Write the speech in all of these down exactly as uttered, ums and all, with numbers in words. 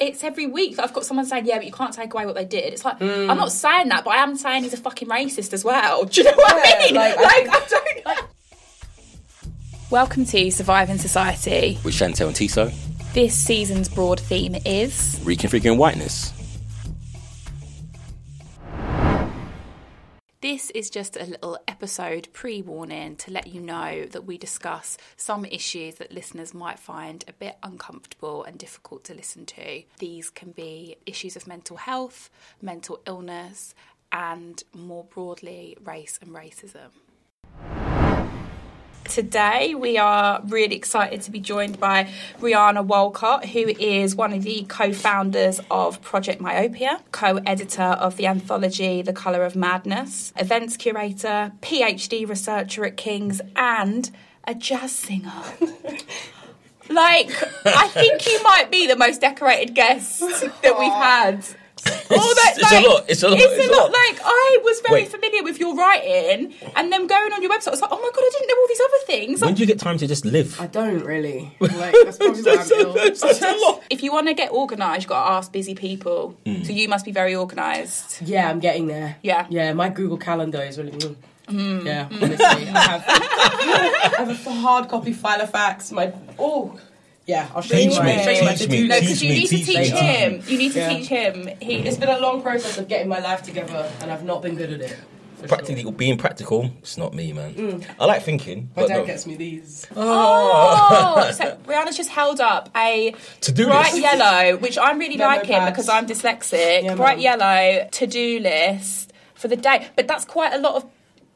it's every week that I've got someone saying, yeah, but you can't take away what they did. It's like, mm. I'm not saying that, but I am saying he's a fucking racist as well. Do you know what yeah, I mean? Like, like I, I don't know. Welcome to Surviving Society. With Chantel and Tiso. This season's broad theme is... Reconfiguring whiteness. This is just a little episode pre-warning to let you know that we discuss some issues that listeners might find a bit uncomfortable and difficult to listen to. These can be issues of mental health, mental illness, and more broadly, race and racism. Today we are really excited to be joined by Rihanna Walcott, who is one of the co-founders of Project Myopia, co-editor of the anthology The Colour of Madness, events curator, PhD researcher at King's, and a jazz singer. Like, I think you might be the most decorated guest that we've had. It's, that, it's like, a lot. It's a lot. It's, it's a lot. lot. Like, I was very Wait. familiar with your writing, and then going on your website, I was like, oh my god, I didn't know all these other things. When like, do you get time to just live? I don't really. Like, that's probably that's what I'm ill. That's that's a lot. If you want to get organised, you've got to ask busy people. Mm. So you must be very organised. Yeah, I'm getting there. Yeah, yeah. My Google Calendar is really. Mm. Mm. Yeah, mm. honestly, I have. I have a hard copy file of facts. My oh. Yeah, I'll show teach you my, me, my teach me, no, because you need to teach, teach him. You need to yeah. teach him. He, it's been a long process of getting my life together, and I've not been good at it. Practically sure. Being practical, it's not me, man. Mm. I like thinking. My but dad no. gets me these. Oh, oh. So Rihanna's just held up a to-do bright list. Yellow, which I'm really Memo liking pads. Because I'm dyslexic. Yeah, bright man. Yellow to-do list for the day, but that's quite a lot of.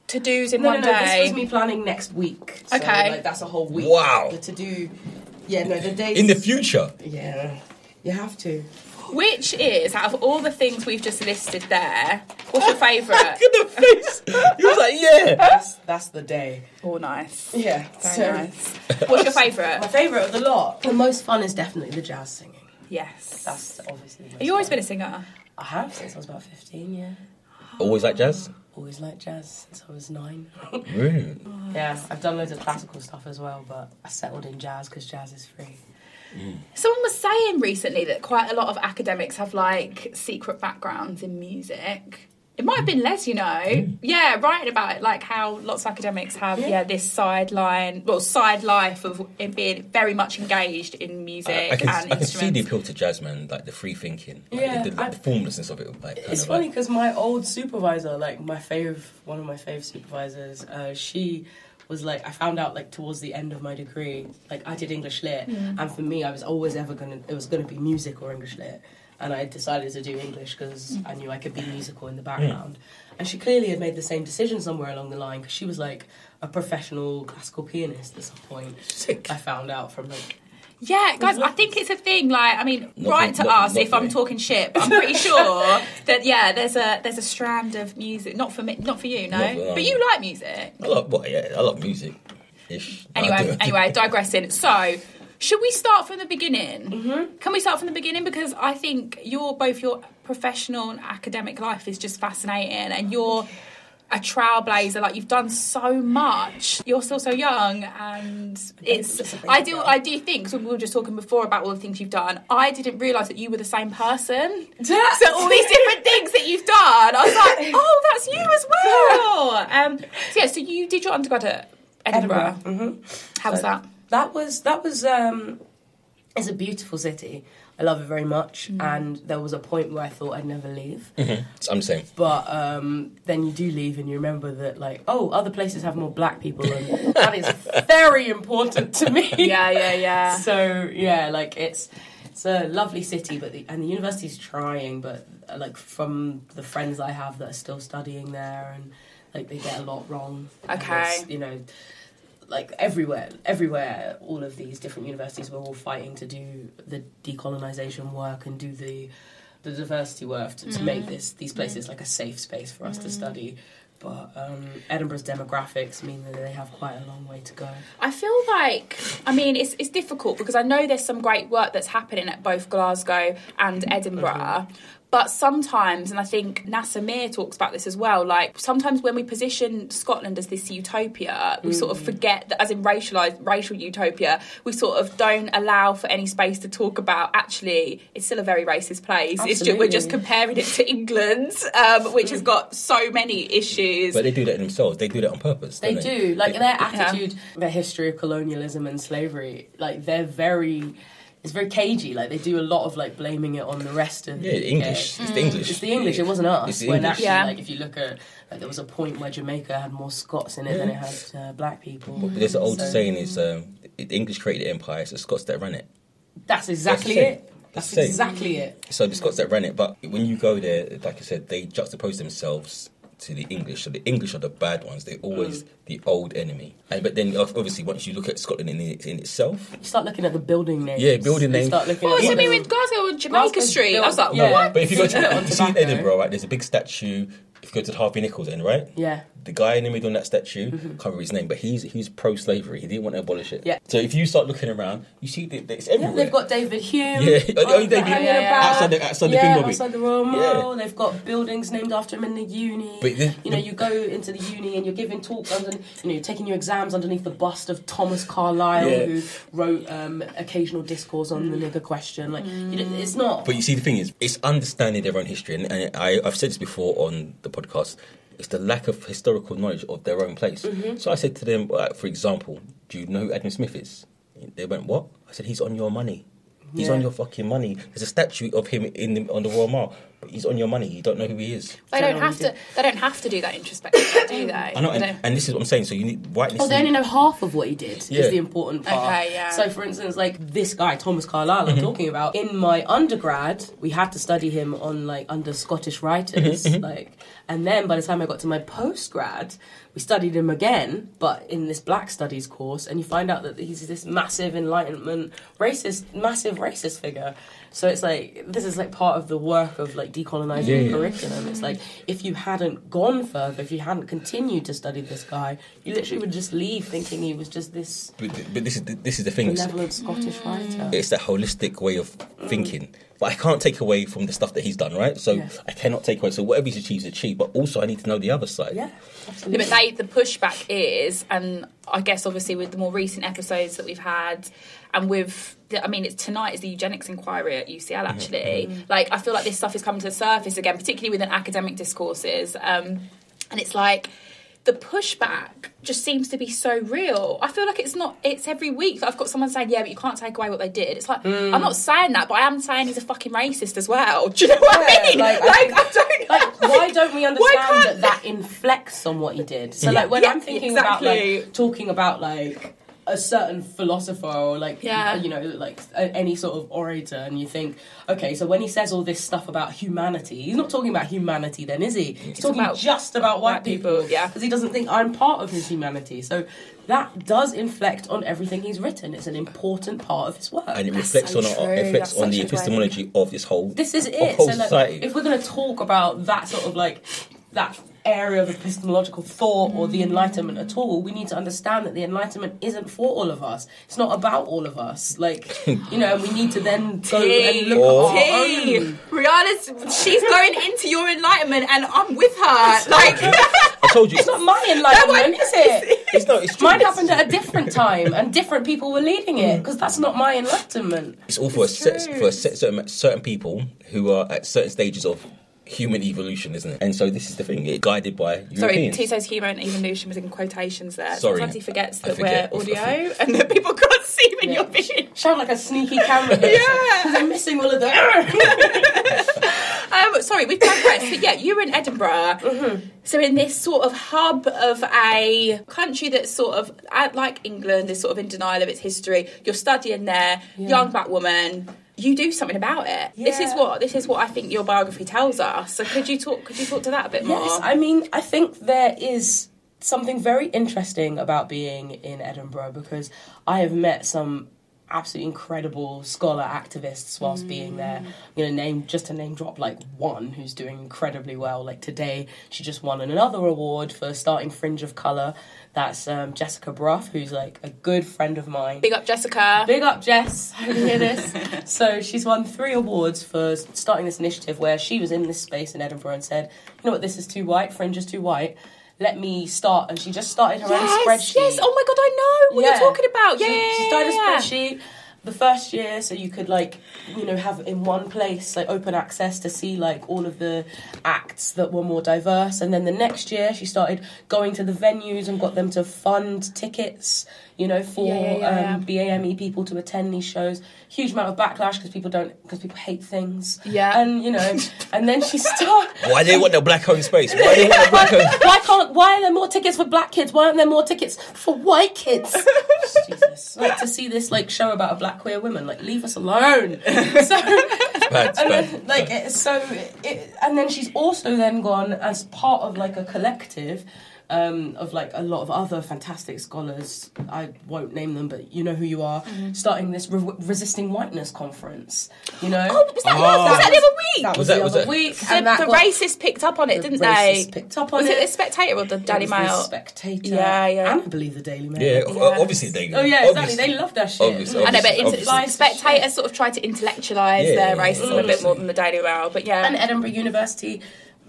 To-dos in no, one no, no, day. This was me planning next week. So, okay, like, that's a whole week. Wow. The to-do. Yeah, no, the days. In the future. Yeah, you have to. Which is, out of all the things we've just listed there, what's your favourite? Look at the face. He was like, yeah. That's, that's the day. Oh, nice. Yeah, very so, nice. What's your favourite? My favourite of the lot. The most fun is definitely the jazz singing. Yes, that's obviously. The most Have you always fun. Been a singer? I have since I was about fifteen. Yeah. Always like jazz. Always liked jazz since I was nine. Really? Yeah, I've done loads of classical stuff as well, but I settled in jazz because jazz is free. Mm. Someone was saying recently that quite a lot of academics have, like, secret backgrounds in music. It might have been Les, you know. Mm. Yeah, writing about it, like how lots of academics have, yeah, yeah this sideline, well, side life of being very much engaged in music I, I can, and I instruments. I can see the appeal to jazz, man, like the free thinking, like yeah, the, the, I, the formlessness of it. Like, it's funny because like, my old supervisor, like my fave, one of my fave supervisors, uh, she was like, I found out like towards the end of my degree, like I did English Lit, mm. and for me, I was always ever gonna, it was gonna be music or English Lit. And I decided to do English because I knew I could be musical in the background. Yeah. And she clearly had made the same decision somewhere along the line because she was, like, a professional classical pianist at some point. Sick. I found out from, like... Yeah, guys, I think it's a thing, like, I mean, not right for, to not, us not if I'm me. Talking shit, but I'm pretty sure that, yeah, there's a there's a strand of music. Not for me, not for you, no? Not for, um, but you like music. I like, well, yeah, I like music-ish. Anyway, no, anyway, digressing. So... Should we start from the beginning? Mm-hmm. Can we start from the beginning? Because I think your both your professional and academic life is just fascinating, and you're a trailblazer. Like, you've done so much. You're still so young, and it's. I do. I do think. Cause we were just talking before about all the things you've done. I didn't realise that you were the same person. So all these different things that you've done, I was like, oh, that's you as well. Um, so yeah. So you did your undergrad at Edinburgh. Edinburgh. Mm-hmm. How was so. that? That was, that was, um, it's a beautiful city. I love it very much. Mm. And there was a point where I thought I'd never leave. Mm-hmm. I'm the same. But um, then you do leave and you remember that, like, oh, other places have more black people. And that is very important to me. Yeah, yeah, yeah. So, yeah, like, it's it's a lovely city. but the, And the university's trying, but, uh, like, from the friends I have that are still studying there and, like, they get a lot wrong. Okay. You know... Like, everywhere, everywhere, all of these different universities were all fighting to do the decolonisation work and do the the diversity work to, to mm. make this these places, like, a safe space for us mm. to study. But um, Edinburgh's demographics mean that they have quite a long way to go. I feel like, I mean, it's it's difficult because I know there's some great work that's happening at both Glasgow and Edinburgh, mm-hmm. But sometimes, and I think Nasimir talks about this as well, like sometimes when we position Scotland as this utopia, we mm. sort of forget that, as in racialised, racial utopia, we sort of don't allow for any space to talk about, actually, it's still a very racist place. It's just, we're just comparing it to England, um, which has got so many issues. But they do that themselves. They do that on purpose. They, they do. Like, they, their attitude, yeah. their history of colonialism and slavery, like, they're very... It's very cagey. Like, they do a lot of, like, blaming it on the rest of... Yeah, the English. It's the English. It's the English. It wasn't us. It's when actually, yeah. like, if you look at... Like, there was a point where Jamaica had more Scots in it yeah. than it had uh, black people. But there's an old so, saying is, um, the English created the empire, it's the Scots that ran it. That's exactly that's it. That's, that's exactly it. So the Scots that ran it, but when you go there, like I said, they juxtapose themselves... to the English. So the English are the bad ones. They're always mm. the old enemy. And But then, obviously, once you look at Scotland in, in itself... You start looking at the building names. Yeah, building names. Well, oh, so I mean, with Glasgow and Jamaica Glasgow Street, built, I was like, yeah. no, what? But if you go to you see Edinburgh, right, there's a big statue... If you go to the Harvey Nichols end, right? Yeah. The guy in the middle of that statue, mm-hmm. can't remember his name, but he's he's pro-slavery. He didn't want to abolish it. Yeah. So if you start looking around, you see that it's everywhere. Yeah, they've got David Hume. Yeah. Oh, David Hume. Yeah, yeah. Outside the outside yeah, the thing outside the Royal Mall. Yeah. They've got buildings named after him in the uni. But the, you know, the, you go into the uni and you're giving talks under, you know, you're taking your exams underneath the bust of Thomas Carlyle, yeah. who wrote um, occasional discourse on mm. the nigger question. Like, mm. you know, it's not. But you see, the thing is, it's understanding their own history, and, and I, I've said this before on the podcast, it's the lack of historical knowledge of their own place. Mm-hmm. So I said to them, uh, for example, do you know who Adam Smith is? They went, what? I said, he's on your money. He's yeah. on your fucking money. There's a statue of him in the, on the Royal Mall. He's on your money. You don't know who he is. They don't have to. They don't have to do that introspection, do they? I know, and, and this is what I'm saying. So you need whiteness. Oh, they only know half of what he did. Yeah. Is the important part. Okay, yeah. So, for instance, like this guy, Thomas Carlyle, mm-hmm. I'm talking about. In my undergrad, we had to study him on like under Scottish writers, mm-hmm. like. And then by the time I got to my postgrad, we studied him again, but in this Black Studies course, and you find out that he's this massive Enlightenment racist, massive racist figure. So it's like, this is like part of the work of like decolonising yeah, the yeah. curriculum. It's like, if you hadn't gone further, if you hadn't continued to study this guy, you literally would just leave thinking he was just this... But, but this, is the, this is the thing. The level of Scottish mm. writer. It's that holistic way of thinking. Mm. But I can't take away from the stuff that he's done, right? So yeah. I cannot take away. So whatever he's achieved, he's achieved. But also I need to know the other side. Yeah, absolutely. Yeah, but they, the pushback is, and I guess obviously with the more recent episodes that we've had, and with... I mean, it's tonight is the eugenics inquiry at U C L, actually. Mm-hmm. Like, I feel like this stuff is coming to the surface again, particularly within academic discourses. Um, and it's like, the pushback just seems to be so real. I feel like it's not, it's every week that I've got someone saying, yeah, but you can't take away what they did. It's like, mm. I'm not saying that, but I am saying he's a fucking racist as well. Do you know what yeah, I mean? Like, like I, I don't like, like, why don't we understand that that inflects on what he did? So, yeah. like, when yeah, I'm thinking exactly. about, like, talking about, like, a certain philosopher or like yeah. you know, like any sort of orator, and you think, okay, so when he says all this stuff about humanity, he's not talking about humanity then, is he? He's, he's talking about just about white, white people, people yeah because he doesn't think I'm part of his humanity. So that does inflect on everything he's written. It's an important part of his work, and it That's reflects so on true. It reflects That's on the epistemology way. Of this whole this is it whole so society. Like, if we're going to talk about that sort of like that area of epistemological thought or the Enlightenment at all, we need to understand that the Enlightenment isn't for all of us. It's not about all of us. Like, you know, we need to then go and look oh. at our Tea. Own. Rihanna's, she's going into your Enlightenment and I'm with her. Like, I told you. It's not my Enlightenment, is it? It's not, it's true. Mine happened at a different time and different people were leading it, because that's not my Enlightenment. It's all for, it's a set, for a set, certain, certain people who are at certain stages of human evolution, isn't it? And so this is the thing, it's guided by Europeans. Sorry, Tiso's human evolution was in quotations there. Sorry. Sometimes he forgets that forget. we're audio and that people can't see yeah. in your vision. Sound like a sneaky camera. yeah. I'm missing all of that. um, sorry, we've progressed. But yeah, you were in Edinburgh. Mm-hmm. So in this sort of hub of a country that's sort of, like England, is sort of in denial of its history. You're studying there, yeah. young black woman. You do something about it. Yeah. This is what this is what I think your biography tells us. So could you talk could you talk to that a bit more? Yes, I mean, I think there is something very interesting about being in Edinburgh, because I have met some absolutely incredible scholar activists whilst mm. being there. I'm going to name, just to name drop, like one who's doing incredibly well. Like today, she just won another award for starting Fringe of Colour. That's um, Jessica Brough, who's like a good friend of mine. Big up, Jessica. Big up, Jess. I hope you hear this. So she's won three awards for starting this initiative where she was in this space in Edinburgh and said, you know what, this is too white, Fringe is too white. Let me start, and she just started her yes, own spreadsheet. Yes, oh my god, I know what yeah. you're talking about. Yeah, she, she started a spreadsheet the first year, so you could like, you know, have in one place like open access to see like all of the acts that were more diverse. And then the next year, she started going to the venues and got them to fund tickets, you know, for yeah, yeah, yeah, um, yeah. B A M E people to attend these shows. Huge amount of backlash because people don't, because people hate things. Yeah. And, you know, and then she started... Why do they want no black-owned space? Why do they want no black-owned... Why can't... Why are there more tickets for black kids? Why aren't there more tickets for white kids? Jesus. Like, to see this, like, show about a black queer woman, like, leave us alone. So... It's bad, it's and bad. Then, like, it, so... It, and then she's also then gone as part of, like, a collective... Um, of like a lot of other fantastic scholars, I won't name them, but you know who you are, mm-hmm. starting this Re- Resisting Whiteness conference, you know? Oh, was that, oh. Last, was that the other week? That was, was that, the was other it? Week. The, and that the got, racists picked up on it, the didn't they? picked up on was it. Was it The Spectator or The Daily Mail? The Spectator. Yeah, yeah. And I believe The Daily Mail. Yeah, yeah. Obviously The Daily Mail. Oh, yeah, exactly. Obviously. They love that shit. Obviously, obviously, I know, but obviously, like, Spectator sort of tried to intellectualise yeah, their yeah, racism obviously. A bit more than The Daily Mail, but yeah. And Edinburgh University...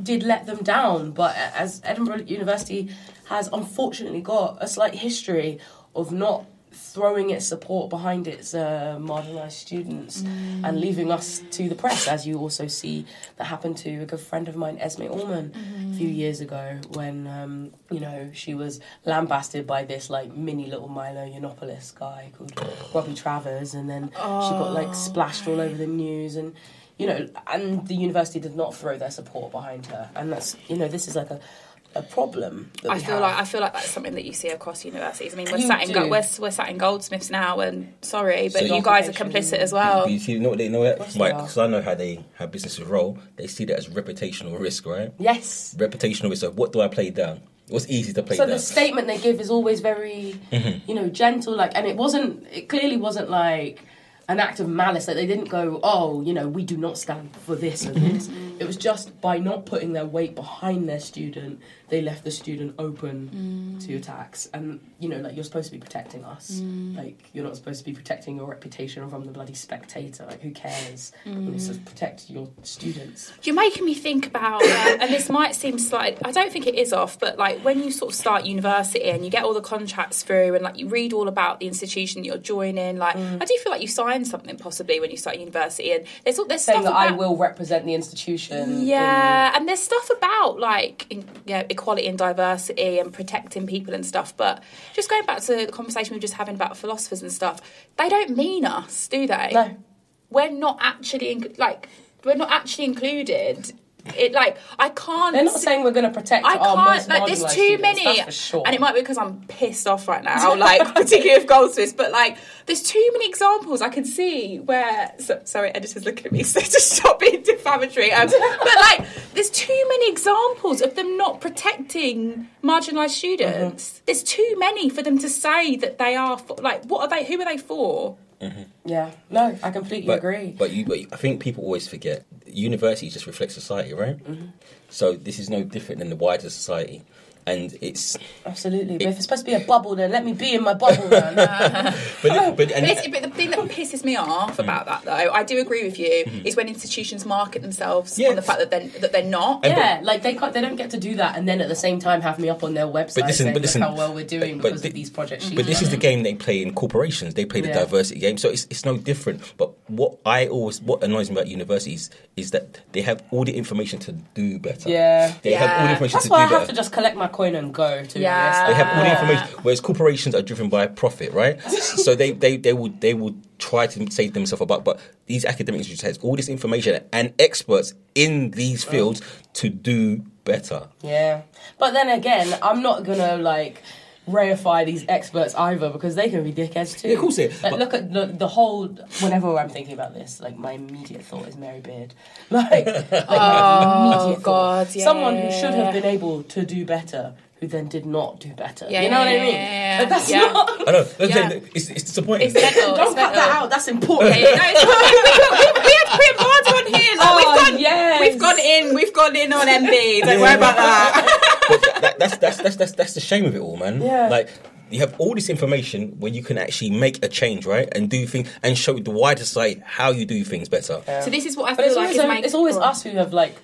did let them down, but as Edinburgh University has unfortunately got a slight history of not throwing its support behind its uh, marginalised students mm. and leaving us to the press, as you also see that happened to a good friend of mine, Esme Allman, mm. a few years ago when, um, you know, she was lambasted by this, like, mini little Milo Yiannopoulos guy called Robbie Travers, and then oh. she got, like, splashed all over the news and... You know, and the university did not throw their support behind her, and that's, you know, this is like a, a problem. That I we feel have. like I feel like that's something that you see across universities. I mean, we're you sat in go- we're we're sat in Goldsmiths now, and sorry, but so you guys are complicit as well. You see, you know what they know it, Mike, because I know how they how businesses roll. They see that as reputational risk, right? Yes, reputational risk. Of what do I play down? It was easy to play so down. So the statement they give is always very, mm-hmm. you know, gentle. Like, and it wasn't. It clearly wasn't like. An act of malice, that like they didn't go, oh, you know, we do not stand for this and this. It was just by not putting their weight behind their student, they left the student open mm. to attacks. And, you know, like, you're supposed to be protecting us. Mm. Like, you're not supposed to be protecting your reputation from the bloody Spectator. Like, who cares? Mm. You're supposed to protect your students. You're making me think about, uh, and this might seem slight, I don't think it is off, but, like, when you sort of start university and you get all the contracts through and, like, you read all about the institution that you're joining, like, mm. I do feel like you sign something possibly when you start university, and there's all there's saying stuff that about, I will represent the institution. Yeah, in... and there's stuff about like in, you know, equality and diversity and protecting people and stuff. But just going back to the conversation we were just having about philosophers and stuff, they don't mean us, do they? No, we're not actually in, like we're not actually included. It like I can't. They're not see, saying we're going to protect. I our can't. Most like, there's too students, many, that's for sure. And it might be because I'm pissed off right now, like particularly with Goldsmiths. But like, there's too many examples I can see where. So, sorry, editors, look at me. So just stop being defamatory. Um, but like, there's too many examples of them not protecting marginalised students. Mm-hmm. There's too many for them to say that they are for, like. What are they? Who are they for? Mm-hmm. Yeah, no, I completely but, agree. But you, but I think people always forget university just reflects society, right? Mm-hmm. So this is no different than the wider society, and it's absolutely. It, but if it's supposed to be a bubble, then let me be in my bubble. Then. but, oh, but, and, but, but the thing that pisses me off about that, though, I do agree with you, mm-hmm. is when institutions market themselves yeah. on the fact that they're that they're not. And yeah, but, like they can't, they don't get to do that, and then at the same time have me up on their website but listen, saying but listen, how well we're doing because the, of these project sheets. But this is the game they play in corporations. They play the yeah. diversity game, so it's it's no different. But what I always what annoys me about universities is that they have all the information to do better. Yeah, they yeah. have all the information That's to do better. That's why I have to just collect my coin and go to yeah. They have all the information, whereas corporations are driven by profit, right? So they, they, they would they would try to save themselves a buck, but these academic institutions have all this information and experts in these fields mm. to do better. Yeah, but then again, I'm not gonna like reify these experts either because they can be dickheads too. Yeah, of course they. Like, look at the, the whole. Whenever I'm thinking about this, like my immediate thought is Mary Beard. Like, like oh my immediate God, thought. Yeah. Someone who should have been able to do better. who then did not do better. Yeah, you know yeah, what I mean? Yeah, yeah, yeah. That's yeah. not... I know. That's yeah. the, it's, it's disappointing. It's mental, Don't it's cut mental. that out. That's important. Yeah, yeah, no, it's we, we, we have put bars on here. Like, oh, we've, gone, yes. we've gone in. We've gone in on M B. Don't yeah. worry about that. But that, that that's, that's, that's, that's, that's the shame of it all, man. Yeah. Like... You have all this information where you can actually make a change, right? And do things and show the wider society how you do things better. Yeah. So this is what I feel like is my... It's always us who have, like,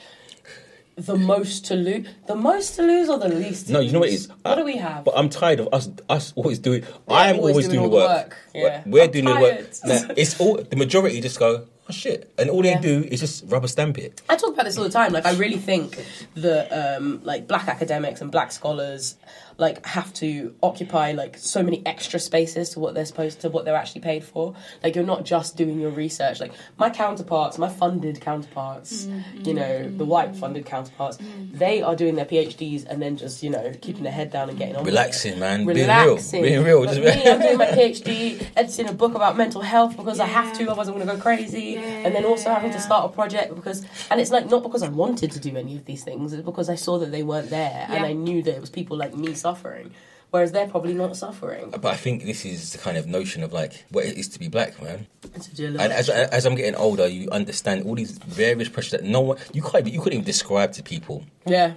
the most to lose. The most to lose or the least to lose? No, you know what it is? What do we have? But I'm tired of us us always doing... I am always doing the work. Yeah. We're doing the work. Now, it's all... The majority just go, oh, shit. And all they do is just rubber stamp it. I talk about this all the time. Like, I really think that, um, like, black academics and black scholars... like, have to occupy, like, so many extra spaces to what they're supposed to, what they're actually paid for. Like, you're not just doing your research. Like, my counterparts, my funded counterparts, mm-hmm. you know, the white-funded counterparts, mm-hmm. they are doing their PhDs and then just, you know, keeping their head down and getting on Relaxing, with it. man. Relaxing. Being real. Being real. Just... me, I'm doing my PhD, editing a book about mental health because yeah. I have to, otherwise I'm going to go crazy. Yeah. And then also having to start a project because... And it's, like, not because I wanted to do any of these things. It's because I saw that they weren't there yeah. and I knew that it was people like me suffering, whereas they're probably not suffering. But I think this is the kind of notion of, like, what it is to be black, man. And as, as I'm getting older, you understand all these various pressures that no one you can't you couldn't even describe to people. Yeah.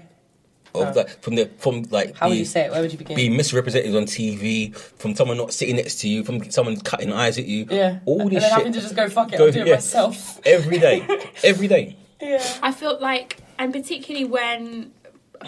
Of no. like, from the from like how being, would you say it? Where would you begin? Being misrepresented on T V, from someone not sitting next to you, from someone cutting eyes at you. Yeah. All this and then shit. Having to just go fuck it. Go, I'll do it yeah. myself. Every day, every day. Yeah. I feel like, and particularly when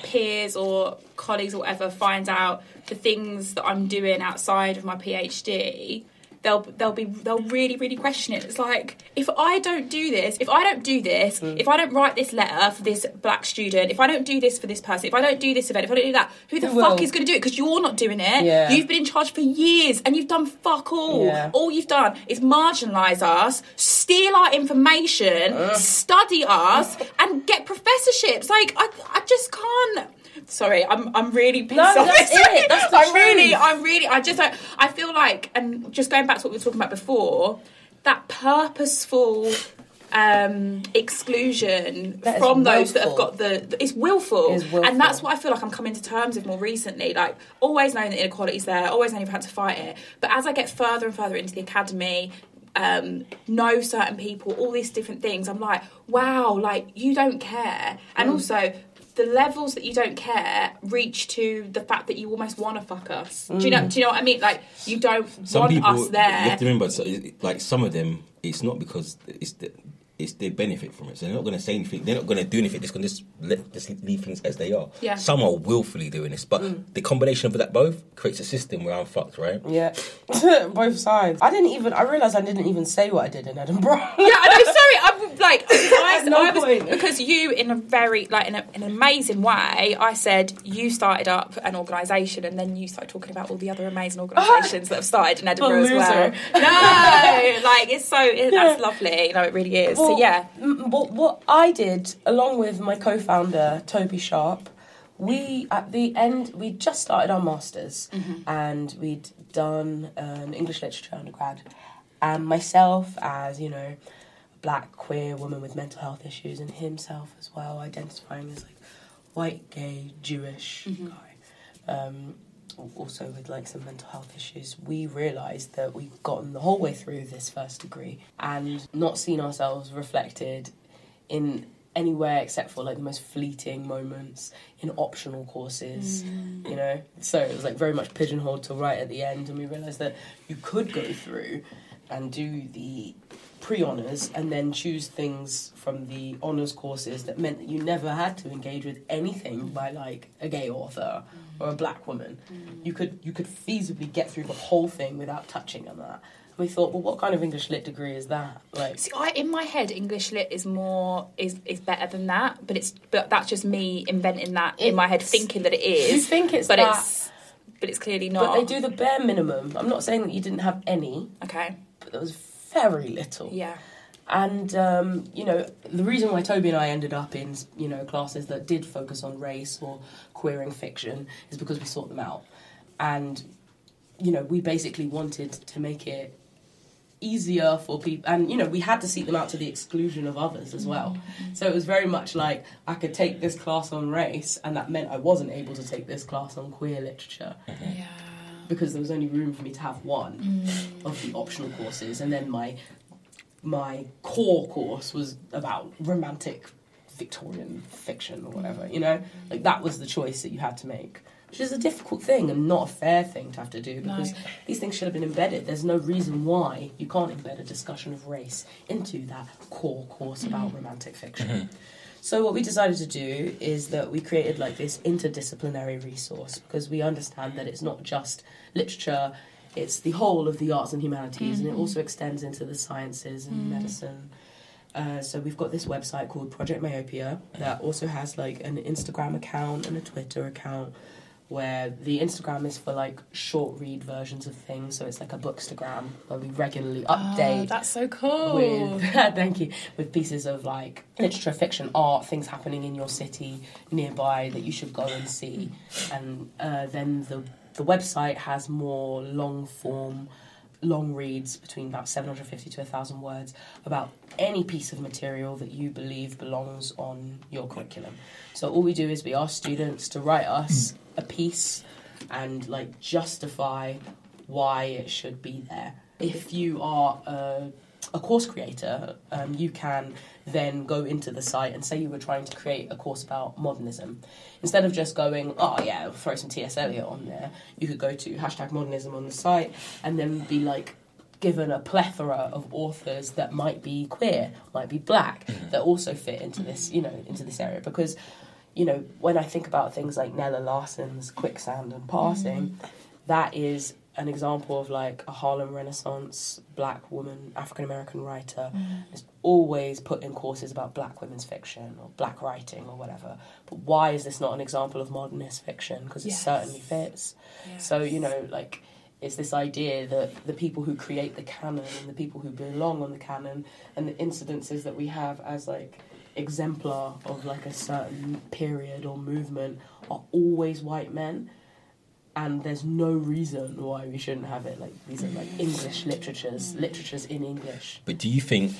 peers or colleagues or whatever find out the things that I'm doing outside of my PhD, they'll they'll be they'll really really question it. It's like, if I don't do this, if I don't do this, mm. if I don't write this letter for this black student, if I don't do this for this person, if I don't do this event, if I don't do that, who the who fuck will? is going to do it? Because you're not doing it. Yeah. You've been in charge for years and you've done fuck all. Yeah. All you've done is marginalise us, steal our information, uh. study us, and get professorships. Like, I I just can't. Sorry, I'm I'm really pissed no, off. That's it. That's the I'm truth. really, I'm really, I just, I, I feel like, and just going back to what we were talking about before, that purposeful um, exclusion that from those that have got the, it's willful. It is willful. And that's what I feel like I'm coming to terms with more recently. Like, always knowing that inequality is there, always knowing you've had to fight it. But as I get further and further into the academy, Um, know certain people, all these different things, I'm like, wow, like, you don't care. And mm. also, the levels that you don't care reach to the fact that you almost want to fuck us. Mm. Do you know? Do you know what I mean? Like, you don't some want people, us there. You have to remember, so, like, some of them, it's not because it's the, it's they benefit from it, so they're not going to say anything. They're not going to do anything. They're going to just let, just leave things as they are. Yeah. Some are willfully doing this, but mm. the combination of that both creates a system where I'm fucked, right? Yeah, both sides. I didn't even. I realised I didn't even say what I did in Edinburgh. yeah, I'm sorry. I'm like, I, no I was point. because you, in a very like in, a, in an amazing way, I said you started up an organisation, and then you started talking about all the other amazing organisations that have started in Edinburgh as well. No, like it's so it, yeah. that's lovely. No, it really is. Well, So, yeah, what, what I did, along with my co-founder, Toby Sharp, we, at the end, we just started our masters mm-hmm. and we'd done an English literature undergrad. And myself, as, you know, a black, queer woman with mental health issues, and himself as well, identifying as, like, white, gay, Jewish mm-hmm. guy, um, also with, like, some mental health issues, we realised that we've gotten the whole way through this first degree and not seen ourselves reflected in anywhere except for, like, the most fleeting moments in optional courses, mm. you know? So it was, like, very much pigeonholed till right at the end, and we realised that you could go through and do the pre-honours and then choose things from the honours courses that meant that you never had to engage with anything by, like, a gay author or a black woman. Mm. You could you could feasibly get through the whole thing without touching on that. And we thought, well, what kind of English lit degree is that? Like, see, I, in my head, English lit is more is, is better than that, but it's but that's just me inventing that in my head, thinking that it is. You think it's but that, it's but it's clearly not. But they do the bare minimum. I'm not saying that you didn't have any. Okay, but there was very little. Yeah. And, um, you know, the reason why Toby and I ended up in, you know, classes that did focus on race or queering fiction is because we sought them out. And, you know, we basically wanted to make it easier for people, and you know, we had to seek them out to the exclusion of others as well. So it was very much like I could take this class on race, and that meant I wasn't able to take this class on queer literature. Mm-hmm. Yeah. Because there was only room for me to have one mm. of the optional courses, and then my my core course was about romantic Victorian fiction or whatever, you know? Like, that was the choice that you had to make, which is a difficult thing and not a fair thing to have to do, because no. these things should have been embedded. There's no reason why you can't embed a discussion of race into that core course mm. about romantic fiction. Mm-hmm. So what we decided to do is that we created, like, this interdisciplinary resource, because we understand that it's not just literature, it's the whole of the arts and humanities, mm-hmm. and it also extends into the sciences and mm. medicine. Uh, so we've got this website called Project Myopia that also has, like, an Instagram account and a Twitter account, where the Instagram is for, like, short read versions of things, so it's like a bookstagram where we regularly update. Oh, that's so cool. With, thank you. With pieces of, like, literature, fiction, art, things happening in your city nearby that you should go and see. And uh, then the the website has more long form, long reads between about seven hundred fifty to one thousand words about any piece of material that you believe belongs on your curriculum. So all we do is we ask students to write us a piece and, like, justify why it should be there. If you are a, a course creator, um, you can then go into the site and say you were trying to create a course about modernism. Instead of just going, oh yeah, I'll throw some T S. Eliot on there, you could go to hashtag modernism on the site and then be, like, given a plethora of authors that might be queer, might be black, that also fit into this, you know, into this area. Because, you know, when I think about things like Nella Larson's Quicksand and Passing, mm. that is an example of, like, a Harlem Renaissance black woman, African-American writer mm. is always put in courses about black women's fiction or black writing or whatever. But why is this not an example of modernist fiction? Because it yes. certainly fits. Yes. So, you know, like, it's this idea that the people who create the canon and the people who belong on the canon and the incidences that we have as, like, exemplar of, like, a certain period or movement are always white men, and there's no reason why we shouldn't have it. Like, these are, like, English literatures, literatures in English. But do you think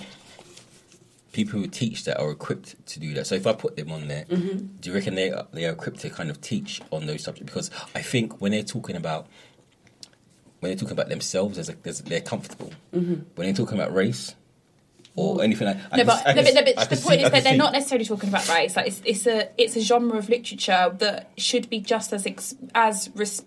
people who teach that are equipped to do that? So if I put them on there, mm-hmm. do you reckon they are, they are equipped to kind of teach on those subjects? Because I think when they're talking about when they're talking about themselves, there's a, there's, they're comfortable. Mm-hmm. When they're talking about race, or anything like that. No, but, can, no, but, no, but the point see, is that they're not necessarily talking about race. Like, it's, it's a it's a genre of literature that should be just as ex, as res,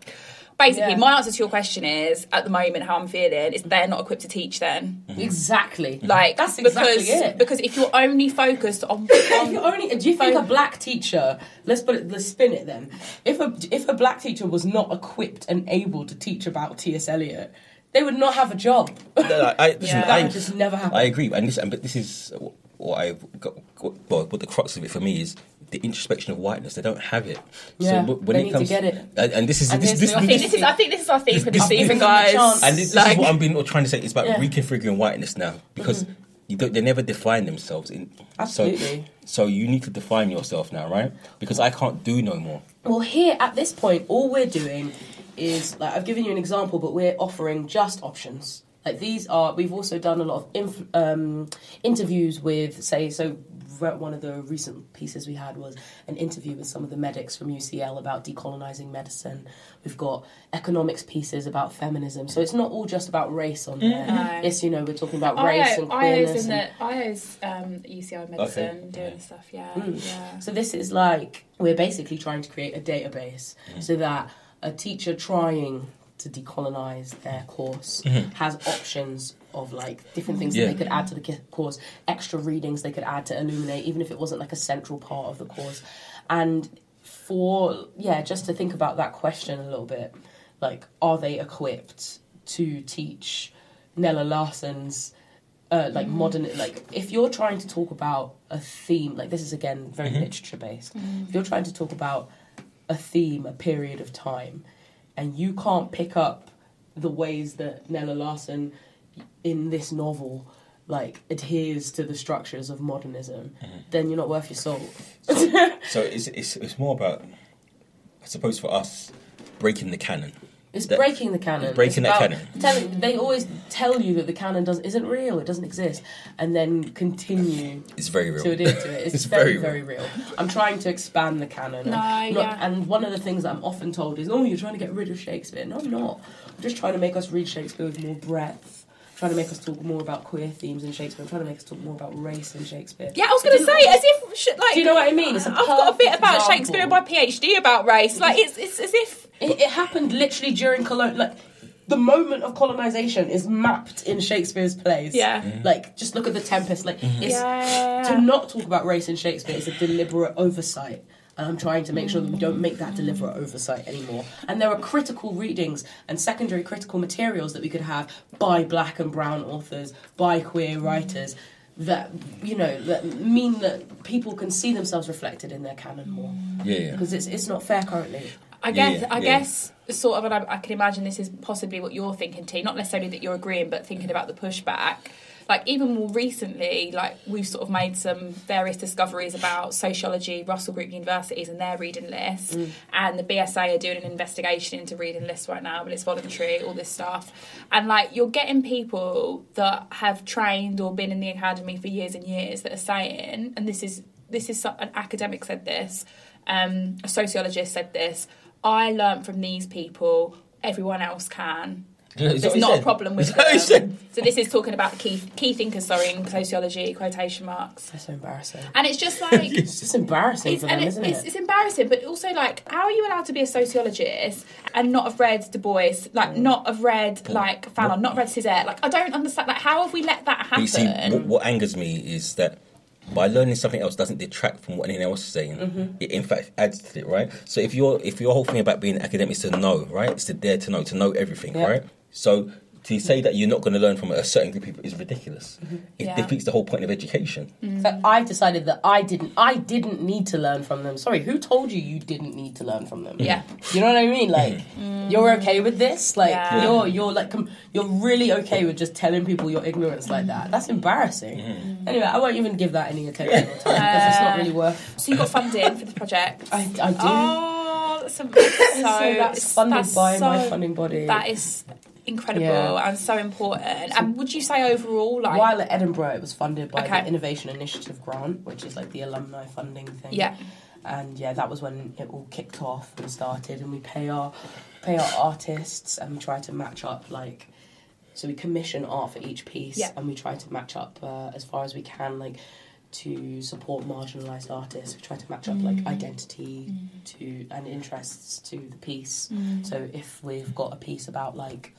basically. Yeah. My answer to your question is, at the moment, how I'm feeling is they're not equipped to teach. Then mm-hmm. exactly, like that's exactly because, it. Because if you're only focused on, on if you're only, do you think focus, a black teacher? Let's put it. Let's spin it then. If a if a black teacher was not equipped and able to teach about T S. Eliot, they would not have a job. No, no, I, listen, yeah. That I, would just never happen. I agree, and this, and, but this is what I've got. Well, what the crux of it for me is the introspection of whiteness. They don't have it. Yeah, so when they it need comes, to get it. And, and this is and this. this, I, this, think this is, I think this is our theme for this season, guys. And this, like, this is what I'm being trying to say. It's about yeah. reconfiguring whiteness now, because mm-hmm. you don't, they never define themselves. In, Absolutely. So, so you need to define yourself now, right? Because I can't do no more. Well, here at this point, all we're doing is, like, I've given you an example, but we're offering just options. Like, these are, we've also done a lot of inf- um, interviews with, say, so one of the recent pieces we had was an interview with some of the medics from U C L about decolonising medicine. We've got economics pieces about feminism. So it's not all just about race on there. Mm-hmm. It's, you know, we're talking about I O, race and queerness. I O's um, U C L medicine, okay. doing yeah. stuff, yeah, mm. yeah. So this is, like, we're basically trying to create a database mm. so that a teacher trying to decolonise their course mm-hmm. has options of, like, different things yeah. that they could add to the course, extra readings they could add to illuminate, even if it wasn't, like, a central part of the course. And for, yeah, just to think about that question a little bit, like, are they equipped to teach Nella Larson's, uh, like, mm-hmm. modern... Like, if you're trying to talk about a theme, like, this is, again, very mm-hmm. literature-based. Mm-hmm. If you're trying to talk about a theme, a period of time, and you can't pick up the ways that Nella Larson in this novel, like, adheres to the structures of modernism, mm-hmm. then you're not worth your salt. So, so it's, it's it's more about, I suppose for us, breaking the canon. It's that, breaking the canon. Breaking it's that canon. Telling, they always tell you that the canon doesn't isn't real, it doesn't exist, and then continue. It's very real. To adhere to it. It's, it's very, very real. very real. I'm trying to expand the canon. No, and, not, yeah. and one of the things that I'm often told is, oh, you're trying to get rid of Shakespeare. No, I'm not. I'm just trying to make us read Shakespeare with more breadth. Trying to make us talk more about queer themes in Shakespeare. I'm trying to make us talk more about race in Shakespeare. Yeah, I was going to say, as if... Sh- like, do you know what I mean? It's a I've got a bit about example. Shakespeare in my PhD about race. Like, it's it's as if... It, it happened literally during... Colon- like, the moment of colonisation is mapped in Shakespeare's plays. Yeah. yeah. Like, just look at The Tempest. Like, mm-hmm. it's... Yeah. To not talk about race in Shakespeare is a deliberate oversight. And I'm trying to make sure that we don't make that deliberate oversight anymore. And there are critical readings and secondary critical materials that we could have by black and brown authors, by queer writers, that, you know, that mean that people can see themselves reflected in their canon more. Yeah, yeah. Because it's it's not fair currently. I guess, yeah, yeah. I guess, sort of, and I, I can imagine this is possibly what you're thinking, T, not necessarily that you're agreeing, but thinking about the pushback. Like, even more recently, like, we've sort of made some various discoveries about sociology, Russell Group universities and their reading lists, mm. and the B S A are doing an investigation into reading lists right now, but it's voluntary, all this stuff. And, like, you're getting people that have trained or been in the academy for years and years that are saying, and this is, this is an academic said this, um, a sociologist said this, I learnt from these people, everyone else can. There's not said. a problem with that. So this is talking about key key thinkers, sorry, in sociology, quotation marks. That's so embarrassing. And it's just like... it's just embarrassing it's, for them, it, isn't it's, it? It's embarrassing, but also, like, how are you allowed to be a sociologist and not have read Du Bois, like, not have read, Paul. like, Fallon, not read Césaire? Like, I don't understand. Like, how have we let that happen? But you see, what, what angers me is that by learning something else doesn't detract from what anyone else is saying. Mm-hmm. It, in fact, adds to it, right? So if your if your whole thing about being an academic is to know, right? It's to dare to know, to know everything, yep. right? So to say that you're not going to learn from a certain group of people is ridiculous. Mm-hmm. It yeah. defeats the whole point of education. Mm. So I've decided that I didn't I didn't need to learn from them. Sorry, who told you you didn't need to learn from them? Yeah. You know what I mean? Like, mm. you're okay with this? Like, yeah. you're you're like com- you're really okay with just telling people your ignorance like that. That's embarrassing. Mm. Anyway, I won't even give that any attention or time because uh, it's not really worth. So you got funding for the project? I, I do. Oh, that's amazing. So, so that's funded that's by so, my funding body. That is incredible yeah. and so important. So, and would you say overall, like, while at Edinburgh, it was funded by okay. the Innovation Initiative Grant, which is like the alumni funding thing. Yeah, and yeah, that was when it all kicked off and started. And we pay our pay our artists, and we try to match up like. So we commission art for each piece, yeah. and we try to match up uh, as far as we can, like, to support marginalised artists. We try to match up mm. like identity mm. to and interests to the piece. Mm. So if we've got a piece about, like,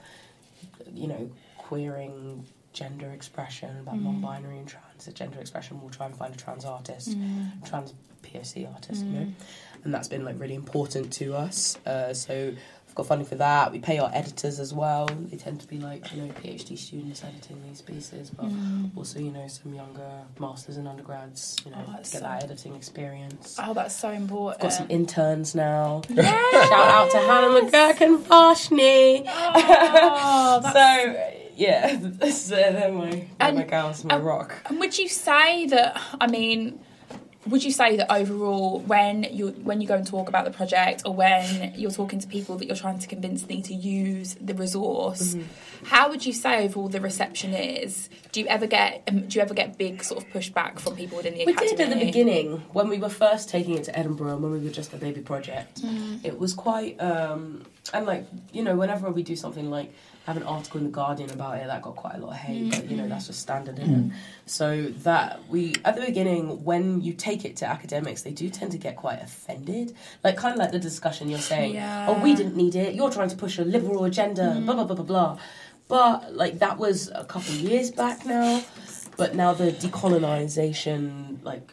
you know, queering gender expression, about mm. non-binary and transgender expression, we'll try and find a trans artist, mm. trans P O C artist, mm. you know, and that's been, like, really important to us. Uh, so we've got funding for that. We pay our editors as well. They tend to be, like, you know, PhD students editing these pieces, but mm. also, you know, some younger masters and undergrads, you know, oh, to get so... that editing experience. Oh, that's so important. We've got some interns now. Yes! Shout out to Hannah McGurk and Varshney. Oh, that's... So... Yeah, they're my, they're my gals, my and, rock. And would you say that, I mean, would you say that overall, when you when you go and talk about the project, or when you're talking to people that you're trying to convince them to use the resource, mm-hmm. how would you say overall the reception is? Do you ever get um, do you ever get big sort of pushback from people within the academy? We did at the beginning when we were first taking it to Edinburgh, when we were just a baby project. Mm. It was quite um, and like you know whenever we do something like. I have an article in The Guardian about it that got quite a lot of hate, mm. but, you know, that's just standard, isn't mm. it? So that we, at the beginning, when you take it to academics, they do tend to get quite offended. Like, kind of like the discussion you're saying, yeah. oh, we didn't need it, you're trying to push a liberal agenda, mm. blah, blah, blah, blah, blah. But, like, that was a couple of years back now, but now the decolonisation, like,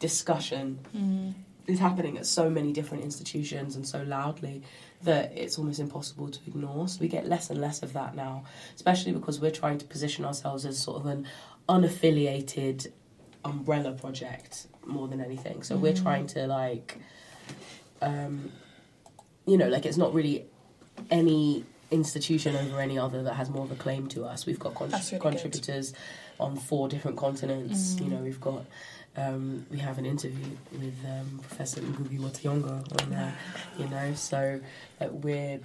discussion mm. is happening at so many different institutions and so loudly that it's almost impossible to ignore. So we get less and less of that now, especially because we're trying to position ourselves as sort of an unaffiliated umbrella project more than anything. So mm. we're trying to, like, um, you know, like, it's not really any institution over any other that has more of a claim to us. We've got contr- really contributors good. on four different continents. Mm. You know, we've got... Um, we have an interview with um, Professor Ngugi Wa Thiong'o on there, you know, so uh, we're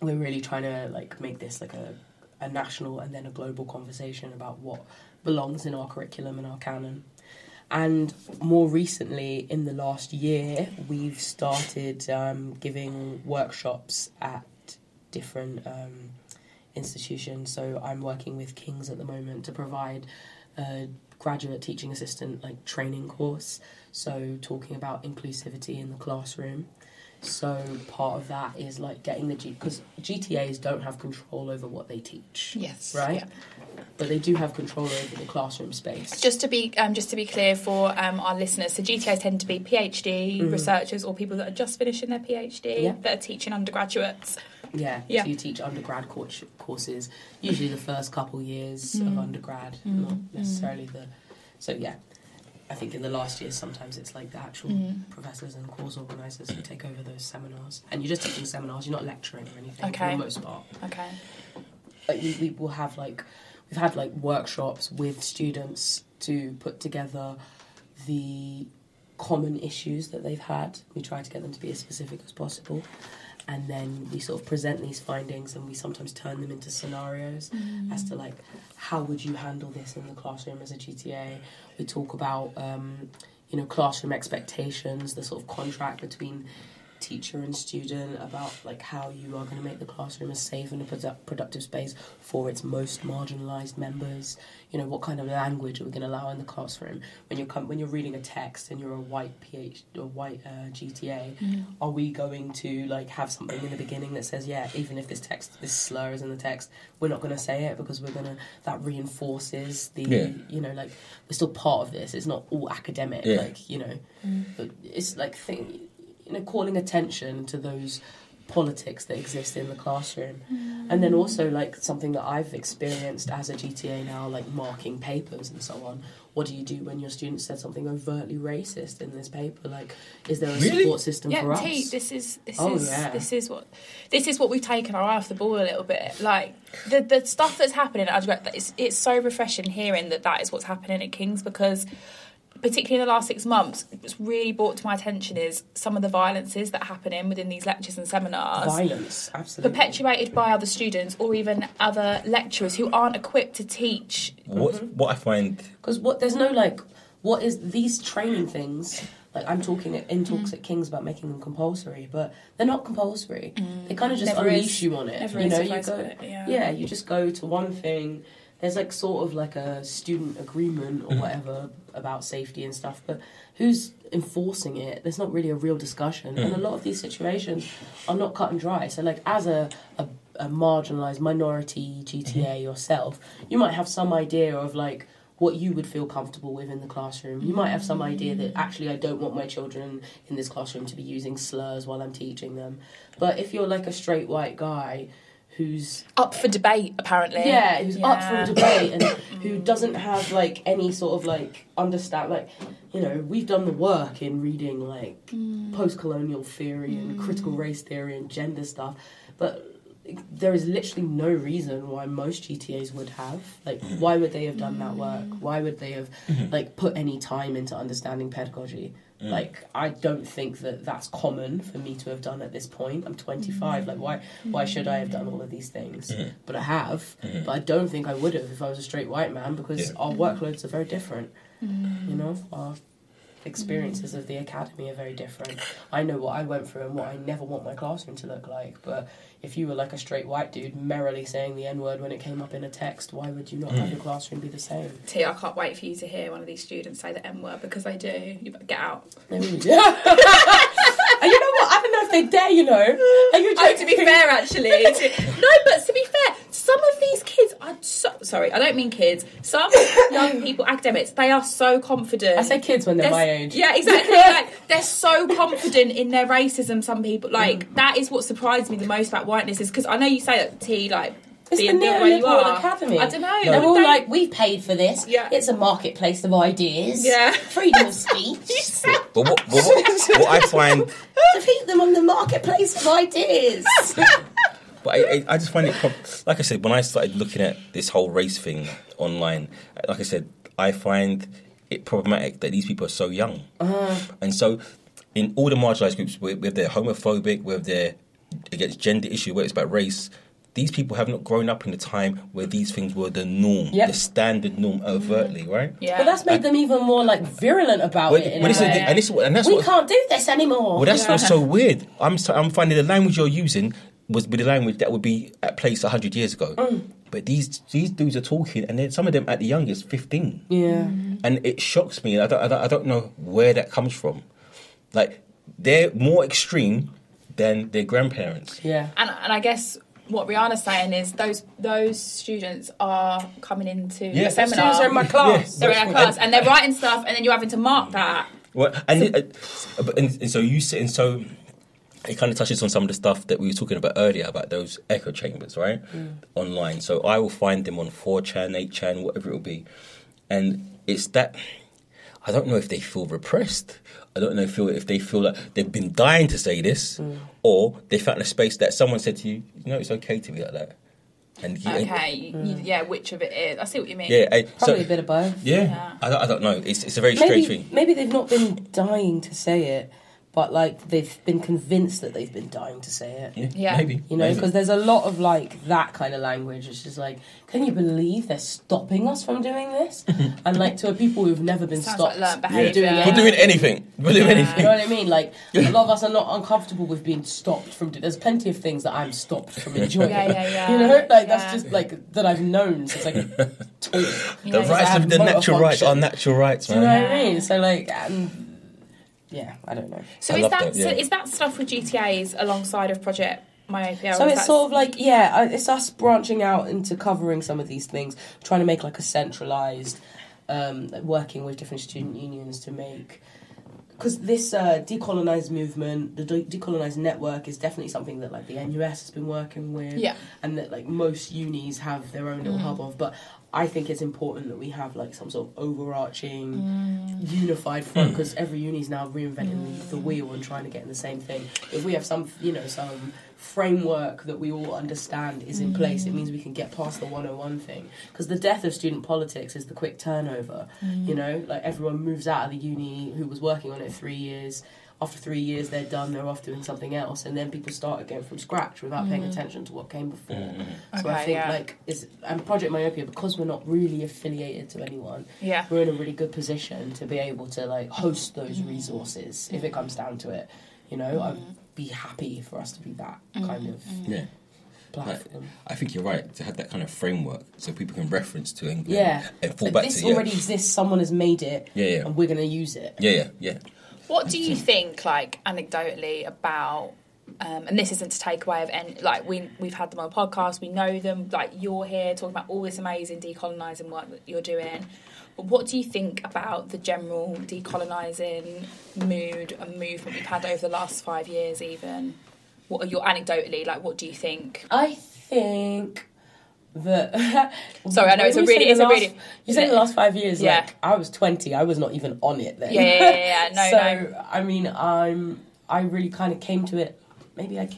we're really trying to like make this like a, a national and then a global conversation about what belongs in our curriculum and our canon. And more recently, in the last year, we've started um, giving workshops at different um, institutions. So I'm working with King's at the moment to provide a graduate teaching assistant like training course. So talking about inclusivity in the classroom. So part of that is like getting the G, because G T As don't have control over what they teach. Yes. Right. Yeah. But they do have control over the classroom space. Just to be um, just to be clear for um, our listeners, so G T As tend to be P H D mm. researchers or people that are just finishing their P H D yeah. that are teaching undergraduates. Yeah. yeah. So you teach undergrad cor- courses, usually the first couple years mm. of undergrad, mm. not necessarily mm. the. So yeah. I think in the last year, sometimes it's like the actual mm. professors and course organisers who take over those seminars. And you're just teaching seminars, you're not lecturing or anything okay. for the most part. Okay. Like we, we will have like, we've had like workshops with students to put together the common issues that they've had. We try to get them to be as specific as possible. And then we sort of present these findings and we sometimes turn them into scenarios mm. as to, like, how would you handle this in the classroom as a G T A? We talk about, um, you know, classroom expectations, the sort of contract between teacher and student about, like, how you are going to make the classroom a safe and a produ- productive space for its most marginalised members. You know, what kind of language are we going to allow in the classroom? When you're com- when you're reading a text and you're a white P H or white uh, G T A, mm. are we going to like have something in the beginning that says, yeah, even if this text, this slur is in the text, we're not going to say it because we're going to that reinforces the yeah. you know like we're still part of this. It's not all academic, yeah. like you know, mm. but it's like thing. You know, calling attention to those politics that exist in the classroom. Mm. And then also, like, something that I've experienced as a G T A now, like marking papers and so on. What do you do when your student said something overtly racist in this paper? Like, is there a really? support system yeah, for T, us? This is this oh, is yeah. this is what this is what we've taken our eye off the ball a little bit. Like the the stuff that's happening at undergrad, it's it's so refreshing hearing that that is what's happening at King's, because particularly in the last six months, what's really brought to my attention is some of the violences that happen in within these lectures and seminars. Violence, absolutely. Perpetuated by other students or even other lecturers who aren't equipped to teach. What mm-hmm. what I find... Because what there's no, like, what is these training things... Like, I'm talking in talks mm. at King's about making them compulsory, but they're not compulsory. Mm. They kind of just never unleash is, you on it. Never you know, you go, it, yeah. yeah, you just go to one thing... There's, like, sort of, like, a student agreement or mm. whatever about safety and stuff, but who's enforcing it? There's not really a real discussion. Mm. And a lot of these situations are not cut and dry. So, like, as a, a, a marginalised minority G T A mm-hmm. yourself, you might have some idea of, like, what you would feel comfortable with in the classroom. You might have some idea that, actually, I don't want my children in this classroom to be using slurs while I'm teaching them. But if you're, like, a straight white guy... who's up for debate, apparently. Yeah, who's yeah. up for debate and who doesn't have, like, any sort of, like, understand... Like, you know, we've done the work in reading, like, mm. post-colonial theory mm. and critical race theory and gender stuff, but there is literally no reason why most G T As would have. Like, why would they have done mm. that work? Why would they have, mm-hmm. like, put any time into understanding pedagogy? Mm. Like, I don't think that that's common for me to have done at this point. I'm twenty-five. Mm. Like, why why should I have done all of these things? Mm. But I have. Mm. But I don't think I would have if I was a straight white man, because yeah. our mm. workloads are very different. Mm. You know, our experiences mm. of the academy are very different. I know what I went through and what I never want my classroom to look like. But if you were like a straight white dude merrily saying the N-word when it came up in a text, why would you not mm. have your classroom be the same? T, I can't wait for you to hear one of these students say the N-word, because they do. You better get out. They really do. And you know what? I don't know if they dare, you know. Are you joking? Oh, to be fair, actually. No, but to be fair, some of these kids are so... Sorry, I don't mean kids. Some young people, academics, they are so confident. I say kids when they're, they're my age. Yeah, exactly. Like, they're so confident in their racism, some people. Like, mm. that is what surprised me the most about whiteness, is because I know you say that, T, like... It's the neoliberal academy. I don't know. No. They're all they... like, we've paid for this. Yeah. It's a marketplace of ideas. Yeah. Freedom of speech. But what, but what, what I find... Defeat them on the marketplace of ideas. But I, I just find it... Prob- like I said, when I started looking at this whole race thing online, like I said, I find it problematic that these people are so young. Uh-huh. And so in all the marginalised groups, whether they're homophobic, whether they're against gender issue, whether it's about race, these people have not grown up in a time where these things were the norm, yep. the standard norm, overtly, right? Yeah. But that's made and, them even more like virulent about well, it. In well, a way. Thing, and, this, and that's we what, can't do this anymore. Well, that's yeah. what's so weird. I'm I'm finding the language you're using was with the language that would be at place a hundred years ago. Mm. But these these dudes are talking, and then some of them at the youngest, fifteen. Yeah. Mm. And it shocks me. I don't I don't I don't know where that comes from. Like they're more extreme than their grandparents. Yeah. And and I guess. What Rihanna's saying is those those students are coming into yeah, the seminar. Students are in my class. Yeah, they're in our class, and, and they're writing stuff, and then you're having to mark that. Well, and so, it, uh, and, and so you sit, and so it kind of touches on some of the stuff that we were talking about earlier about those echo chambers, right? Mm. Online. So I will find them on four chan, eight chan, whatever it will be, and it's that. I don't know if they feel repressed. I don't know if, feel, if they feel like they've been dying to say this mm. or they found a space that someone said to you, you know, it's okay to be like that. And you, okay, and, mm. yeah, which of it is. I see what you mean. Yeah, I, Probably so, a bit of both. Yeah, yeah. I, don't, I don't know. It's it's a very maybe, strange thing. Maybe they've not been dying to say it, but, like, they've been convinced that they've been dying to say it. Yeah, yeah. maybe. You know, because there's a lot of, like, that kind of language. It's just like, can you believe they're stopping us from doing this? And, like, to people who've never been Sounds stopped. Like yeah. doing yeah. We're doing anything. We're doing yeah. anything. You know what I mean? Like, a lot of us are not uncomfortable with being stopped from doing... There's plenty of things that I'm stopped from enjoying. yeah, yeah, yeah. You know? Like, yeah. that's just, like, that I've known since, like, the you know, rights of the natural function. rights are natural rights, man. Do you know what I mean? So, like... Um, Yeah, I don't know. So I is that, that yeah. so is that stuff with G T As alongside of Project Myopia? So it's sort of like yeah, it's us branching out into covering some of these things, trying to make like a centralised, um, working with different student unions to make because this uh, decolonised movement, the de- decolonised network is definitely something that like the N U S has been working with, yeah. and that like most unis have their own little mm. hub of, but. I think it's important that we have like some sort of overarching, mm. unified front because every uni is now reinventing mm. the wheel and trying to get in the same thing. If we have some, you know, some framework that we all understand is in mm. place, it means we can get past the one oh one thing. Because the death of student politics is the quick turnover. Mm. You know, like everyone moves out of the uni who was working on it three years. After three years, they're done, they're off doing something else, and then people start again from scratch without mm. paying attention to what came before. Mm. So okay, I think, yeah. like, is and Project Myopia, because we're not really affiliated to anyone, yeah. we're in a really good position to be able to, like, host those resources mm. if it comes down to it. You know, mm. I'd be happy for us to be that mm. kind of yeah. platform. Like, I think you're right, to have that kind of framework so people can reference to and, yeah. and, and fall like, back this to it. This already yeah. exists, someone has made it, yeah, yeah. and we're going to use it. Yeah, yeah, yeah. What do you think, like, anecdotally about, um, and this isn't to take away of any, like, we, we've had them on a podcast, we know them, like, you're here talking about all this amazing decolonising work that you're doing, but what do you think about the general decolonising mood and movement we've had over the last five years even? What are your, anecdotally, like, what do you think? I think... The sorry, I know it's a really, it's last, a really. You said the last five years. Yeah, like, I was twenty. I was not even on it then. Yeah, yeah, yeah. yeah. No, so no. I mean, I'm. I really kind of came to it. Maybe like,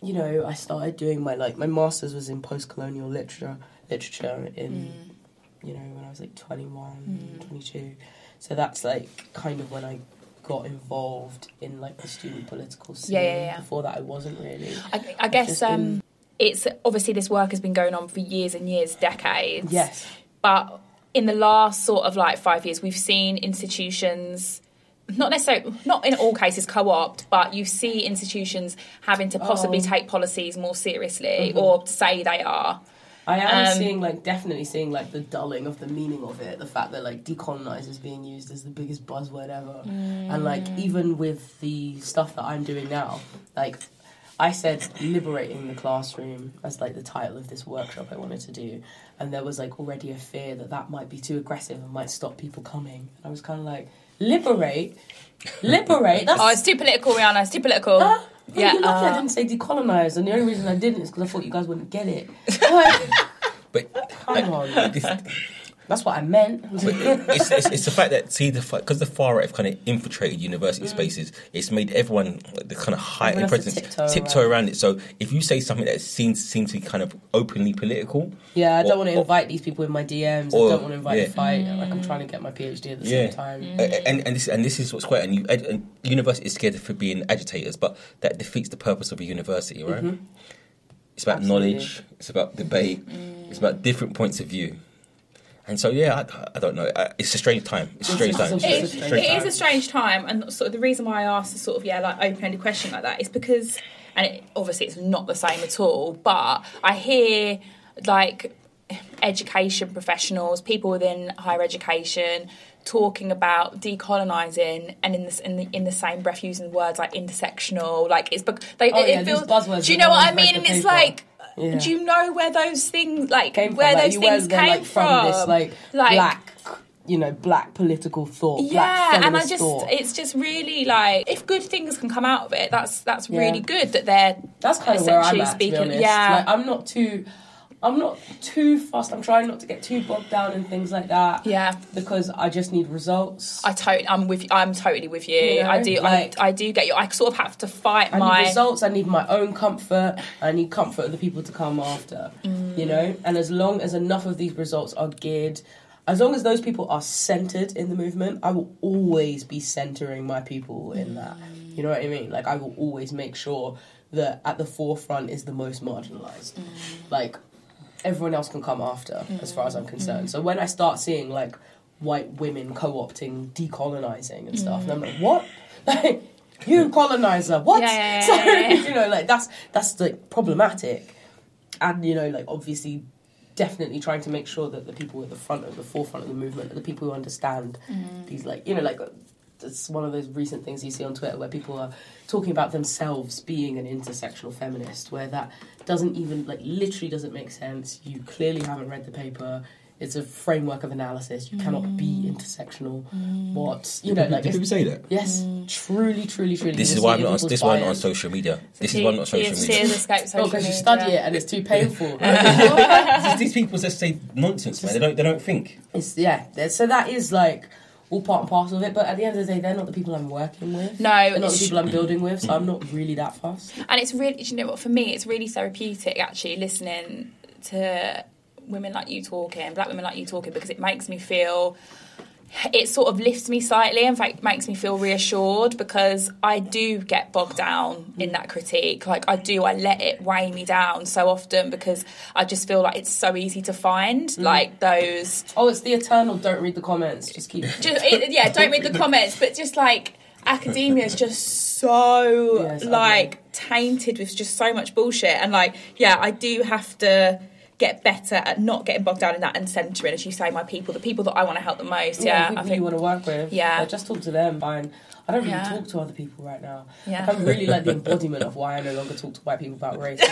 you know, I started doing my like my master's was in post-colonial literature, literature in, mm. you know, when I was like twenty-one, mm. twenty-two. So that's like kind of when I. Got involved in like the student political scene. Yeah, yeah, yeah. Before that, I wasn't really. I, I guess. um It's obviously this work has been going on for years and years, decades. Yes. But in the last sort of like five years, we've seen institutions, not necessarily, not in all cases co-opt, but you see institutions having to possibly oh. take policies more seriously mm-hmm. or say they are. I am um, seeing, like, definitely seeing, like, the dulling of the meaning of it. The fact that, like, decolonise is being used as the biggest buzzword ever. Mm. And, like, even with the stuff that I'm doing now, like... I said liberating the classroom as, like, the title of this workshop I wanted to do. And there was, like, already a fear that that might be too aggressive and might stop people coming. And I was kind of like, liberate? Liberate? That's... Oh, it's too political, Rihanna. It's too political. Uh, yeah, you're lucky uh... I didn't say decolonise. And the only reason I didn't is because I thought you guys wouldn't get it. Like, but, come like, on. This, That's what I meant. it's, it's, it's the fact that, see, the because the far right have kind of infiltrated university mm. spaces, it's made everyone, like, the kind of height and presence tiptoe, tiptoe around. around it. So if you say something that seems seems to be kind of openly political... Yeah, I or, don't want to invite or, these people in my D Ms. Or, I don't want to invite yeah. the fight. Mm. Like, I'm trying to get my PhD at the yeah. same time. Mm. And, and, this, and this is what's quite... And, you, and university is scared of being agitators, but that defeats the purpose of a university, right? Mm-hmm. It's about Absolutely. knowledge. It's about debate. Mm. It's about different points of view. And so, yeah, I, I don't know. It's a strange time. It's a strange time. It is, strange it time. is a strange time. And sort of the reason why I asked a sort of, yeah, like open-ended question like that is because, and it, obviously it's not the same at all, but I hear, like, education professionals, people within higher education talking about decolonising, and in this in the in the same breath using words like intersectional, like it's but they oh, it, yeah, it feels buzzwords. Do you know what I mean? And it's like, yeah. do you know where those things like came where from, those like, things came like, from? from this, like, like black, you know, black political thought. Yeah, black and I just thought. It's just really like if good things can come out of it, that's that's yeah. really good that they're that's kind of where I'm at, speaking. To be honest. Yeah, like, I'm not too. I'm not too fussed. I'm trying not to get too bogged down in things like that. Yeah, because I just need results. I totally, I'm with. I'm totally with you. you know, I do. Like, I, I do get you. I sort of have to fight I my need results. I need my own comfort. I need comfort of the people to come after. Mm. You know, and as long as enough of these results are geared, as long as those people are centered in the movement, I will always be centering my people in that. You know what I mean? Like, I will always make sure that at the forefront is the most marginalized. Mm. Like. Everyone else can come after, mm. as far as I'm concerned. Mm. So when I start seeing, like, white women co-opting, decolonising and stuff, mm. and I'm like, what? Like, you coloniser, what? Yeah, yeah, so, yeah, yeah. you know, like, that's, that's, like, problematic. And, you know, like, obviously, definitely trying to make sure that the people at the front, of the forefront of the movement, are the people who understand mm. these, like, you know, like... It's one of those recent things you see on Twitter where people are talking about themselves being an intersectional feminist, where that doesn't even, like, literally doesn't make sense. You clearly haven't read the paper. It's a framework of analysis. You cannot mm. be intersectional. Mm. What? You know, like... Do people say that? Yes. Mm. Truly, truly, truly. This is why I'm not on, this why I'm not on social media. So this he, is why I'm not on social media. Escaped no, because you study it and it's too painful. Right? These people just say nonsense, man. They don't, they don't think. It's, yeah. So that is, like... all part and parcel of it, but at the end of the day, they're not the people I'm working with. No, they're not the people I'm building with, so I'm not really that fussed. And it's really, you know what, for me, it's really therapeutic actually listening to women like you talking, black women like you talking, because it makes me feel, it sort of lifts me slightly. In fact, it makes me feel reassured because I do get bogged down in that critique. Like, I do, I let it weigh me down so often because I just feel like it's so easy to find, mm. like, those... Oh, it's the eternal don't read the comments, just keep... just, it, yeah, don't read the comments, but just, like, academia is just so, yes, like, tainted with just so much bullshit. And, like, yeah, I do have to... get better at not getting bogged down in that and centering, as you say, my people, the people that I want to help the most. Yeah, yeah the people I think, you want to work with. Yeah, like, just talk to them. Fine. I don't really yeah. talk to other people right now. Yeah, like, I'm really like the embodiment of why I no longer talk to white people about race.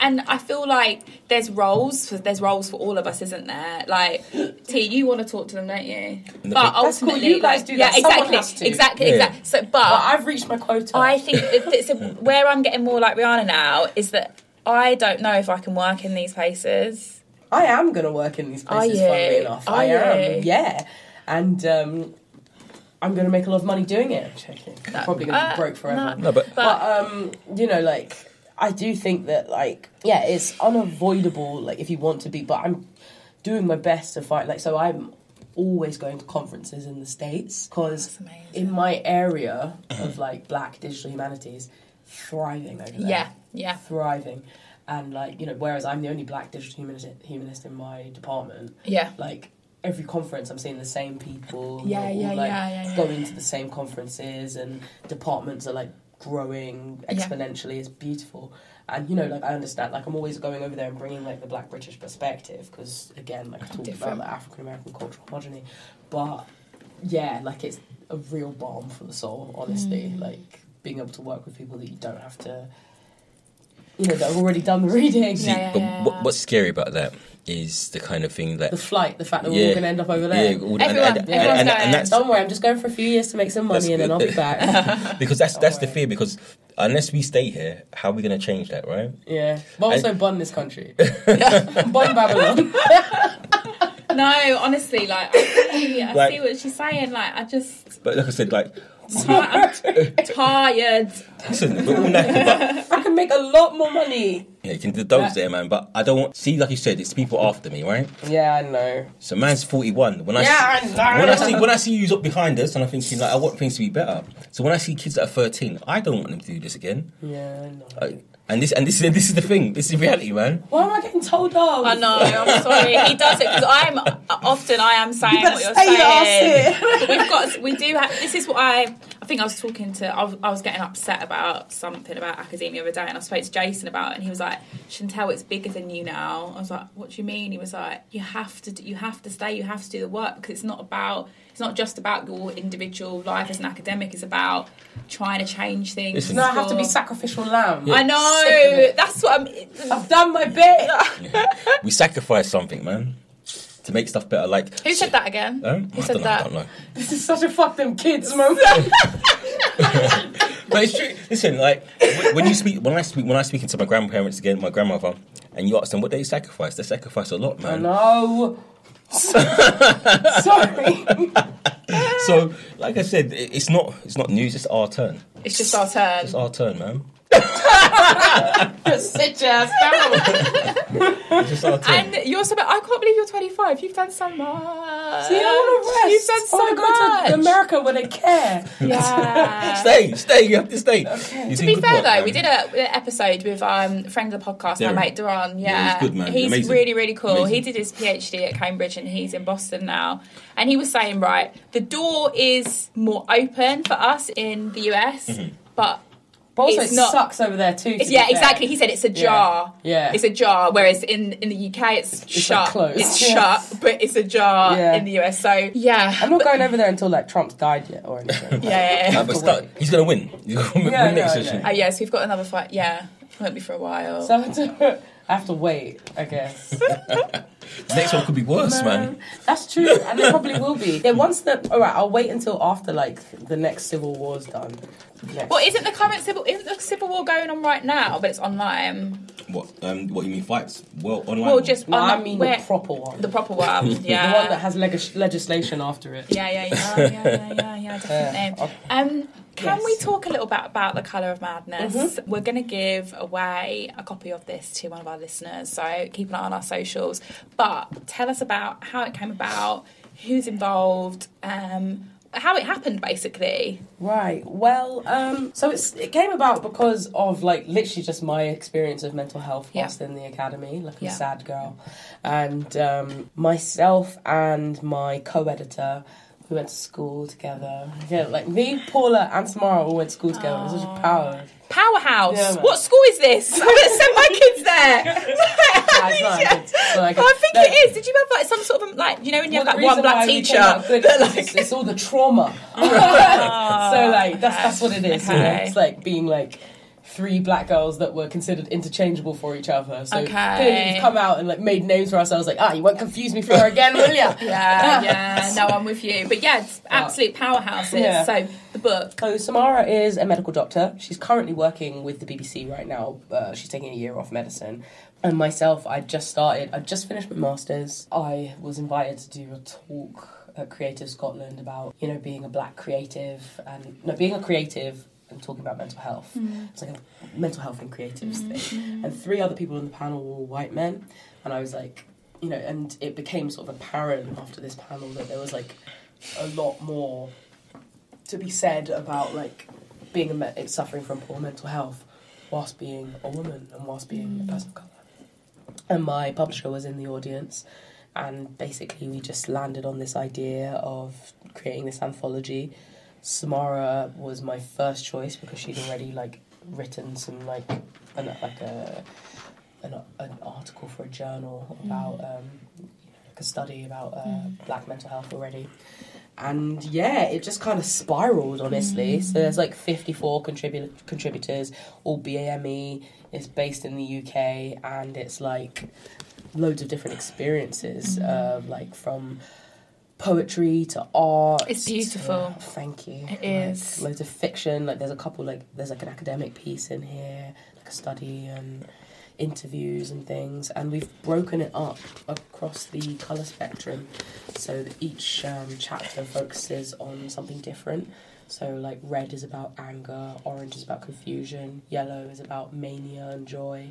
And I feel like there's roles for there's roles for all of us, isn't there? Like, T, you want to talk to them, don't you? No, but ultimately, cool. you guys like, do that. Yeah, exactly, exactly, exactly, yeah. exactly. So, but well, I've reached my quota. I think it's a, where I'm getting more like Rihanna now is that. I don't know if I can work in these places. I am going to work in these places, funnily enough. Are I am, you? yeah. And um, I'm going to make a lot of money doing it. I'm joking. No. I'm probably going to uh, be broke forever. No, no but, but um, you know, like, I do think that, like, yeah, it's unavoidable, like, if you want to be, but I'm doing my best to fight. Like, so I'm always going to conferences in the States because in my area of, like, black digital humanities, thriving over there. Yeah. Yeah, thriving, and like you know, whereas I'm the only black digital humanist, humanist in my department. Yeah, like every conference, I'm seeing the same people. Yeah, yeah, all, like, yeah, yeah, yeah. Going to the same conferences, and departments are like growing exponentially. Yeah. It's beautiful, and you know, like I understand. Like I'm always going over there and bringing like the black British perspective because again, like I talked about the African American cultural progeny, but yeah, like it's a real balm for the soul. Honestly, mm. like being able to work with people that you don't have to. You know, that I've already done the reading. See, yeah, yeah, yeah. But what's scary about that is the kind of thing that... The flight, the fact that yeah, we're all going to end up over there. Yeah, all, Everyone, and, and, everyone's and, and, and Don't worry, I'm just going for a few years to make some money and then I'll be back. Because that's that's the fear, because unless we stay here, how are we going to change that, right? Yeah. But also and, bond this country. Bond Babylon. No, honestly, like, I see, I like, see what she's saying. Like, I just... But like I said, like... I'm tired. Listen, we're all knackered, but I can make a lot more money. Yeah, you can do those there, man. But I don't want... See, like you said, it's people after me, right? Yeah, I know. So man's forty-one. When I yeah, see, I know. When I see, when I see you up behind us, and I'm thinking, like, I want things to be better. So when I see kids that are thirteen, I don't want them to do this again. Yeah, I know. I, And this and this is this is the thing. This is reality, man. Why am I getting told off? I know. I'm sorry. He does it because I'm often I am saying you what you're say saying. It. We've got we do. Have, this is what I I think I was talking to. I was, I was getting upset about something about academia the other day, and I spoke to Jason about it, and he was like, "Chantel, it's bigger than you now." I was like, "What do you mean?" He was like, "You have to do, you have to stay. You have to do the work because it's not about." It's not just about your individual life as an academic. It's about trying to change things. Listen, no, I have to be sacrificial lamb. Yeah. I know. That's what I'm... I've done my bit. Yeah. We sacrifice something, man, to make stuff better. Like Who said that again? Um, Who I said don't know, that? I don't know. This is such a fuck them kids moment. But it's true. Listen, like, when you speak... When I speak... When I speak to my grandparents again, my grandmother, and you ask them, what they sacrifice? They sacrifice a lot, man. I know. Sorry. So, like I said, it's not it's not news. It's our turn. It's just our turn. It's our turn, man. Sit your ass down. It's just our turn. And you're so bad. I can't believe you're twenty-five. You've done so much. See, I want to rest. You've done so much. I want to go to America where they care. Yeah. stay, stay. You have to stay. Okay. You to be fair, work, though, um, we did a, an episode with um, a friend of the podcast, Darren. My mate Duran. Yeah, yeah, he's good, man. He's Amazing. really, really cool. Amazing. He did his PhD at Cambridge and he's in Boston now. And he was saying, right, the door is more open for us in the U S, mm-hmm. but... But also it's it not, sucks over there too. To yeah, exactly. He said it's a jar. Yeah. yeah. It's a jar, whereas in, in the U K it's, it's shut. Like it's yes. shut, but it's a jar yeah. in the U S. So, yeah. I'm not but, going over there until, like, Trump's died yet or anything. yeah, yeah, yeah. No, but start, he's going to win. He's going to win yeah, next no, session. Oh, uh, yeah, so we've got another fight. Yeah, won't be for a while. So I have to, I have to wait, I guess. Next one could be worse, no, man. That's true, and it probably will be. Yeah, once the... All right, I'll wait until after, like, the next Civil War's done. Next. Well, isn't the current Civil... Isn't the Civil War going on right now, but it's online? What, um, what you mean, fights? Well, online? Well, just... No, I mean the proper one. The proper one, yeah. The one that has leg- legislation after it. Yeah, yeah, yeah, yeah, yeah, yeah, yeah, definitely. Yeah, um... Can yes. we talk a little bit about The Colour of Madness? Mm-hmm. We're going to give away a copy of this to one of our listeners, so keep an eye on our socials. But tell us about how it came about, who's involved, um, how it happened, basically. Right. Well, um, so it's, it came about because of, like, literally just my experience of mental health whilst yeah. in the academy, like a yeah. sad girl. And um, myself and my co-editor... We went to school together. Yeah, like me, Paula, and Samara all went to school together. Aww. It was such a power. Powerhouse. Yeah, what school is this? I'm going to send my kids there. yeah, it's not, so like, oh, I think like, it is. Did you have like some sort of like you know when you well, have like one black teacher? Good, like... it's, it's all the trauma. Oh, so like that's that's what it is. Okay. You know? It's like being like. Three black girls that were considered interchangeable for each other. So okay. clearly we've come out and like made names for ourselves. Like, ah, you won't confuse me for her again, will you? yeah, yeah. No, I'm with you. But yeah, it's absolute powerhouses. Yeah. So the book. So Samara is a medical doctor. She's currently working with the B B C right now. Uh, she's taking a year off medicine. And myself, I just started. I just finished my masters. I was invited to do a talk at Creative Scotland about you know being a black creative and no being a creative. And talking about mental health. Mm. It's like a mental health and creatives mm. thing. And three other people on the panel were white men. And I was like, you know, and it became sort of apparent after this panel that there was like a lot more to be said about like being a me- suffering from poor mental health whilst being a woman and whilst being mm. a person of colour. And my publisher was in the audience. And basically we just landed on this idea of creating this anthology. Samara was my first choice because she'd already like written some like an, like a an, an article for a journal about um, you know, like a study about uh, mm. black mental health already, and yeah, it just kind of spiraled honestly. Mm. So there's like fifty-four contribu- contributors, all B A M E. It's based in the U K, and it's like loads of different experiences, mm-hmm. uh, like from poetry to art. It's beautiful. To, thank you. It like, is. Loads of fiction. Like there's a couple, like there's like an academic piece in here, like a study and interviews and things, and we've broken it up across the colour spectrum so that each um, chapter focuses on something different. So like red is about anger, orange is about confusion, yellow is about mania and joy,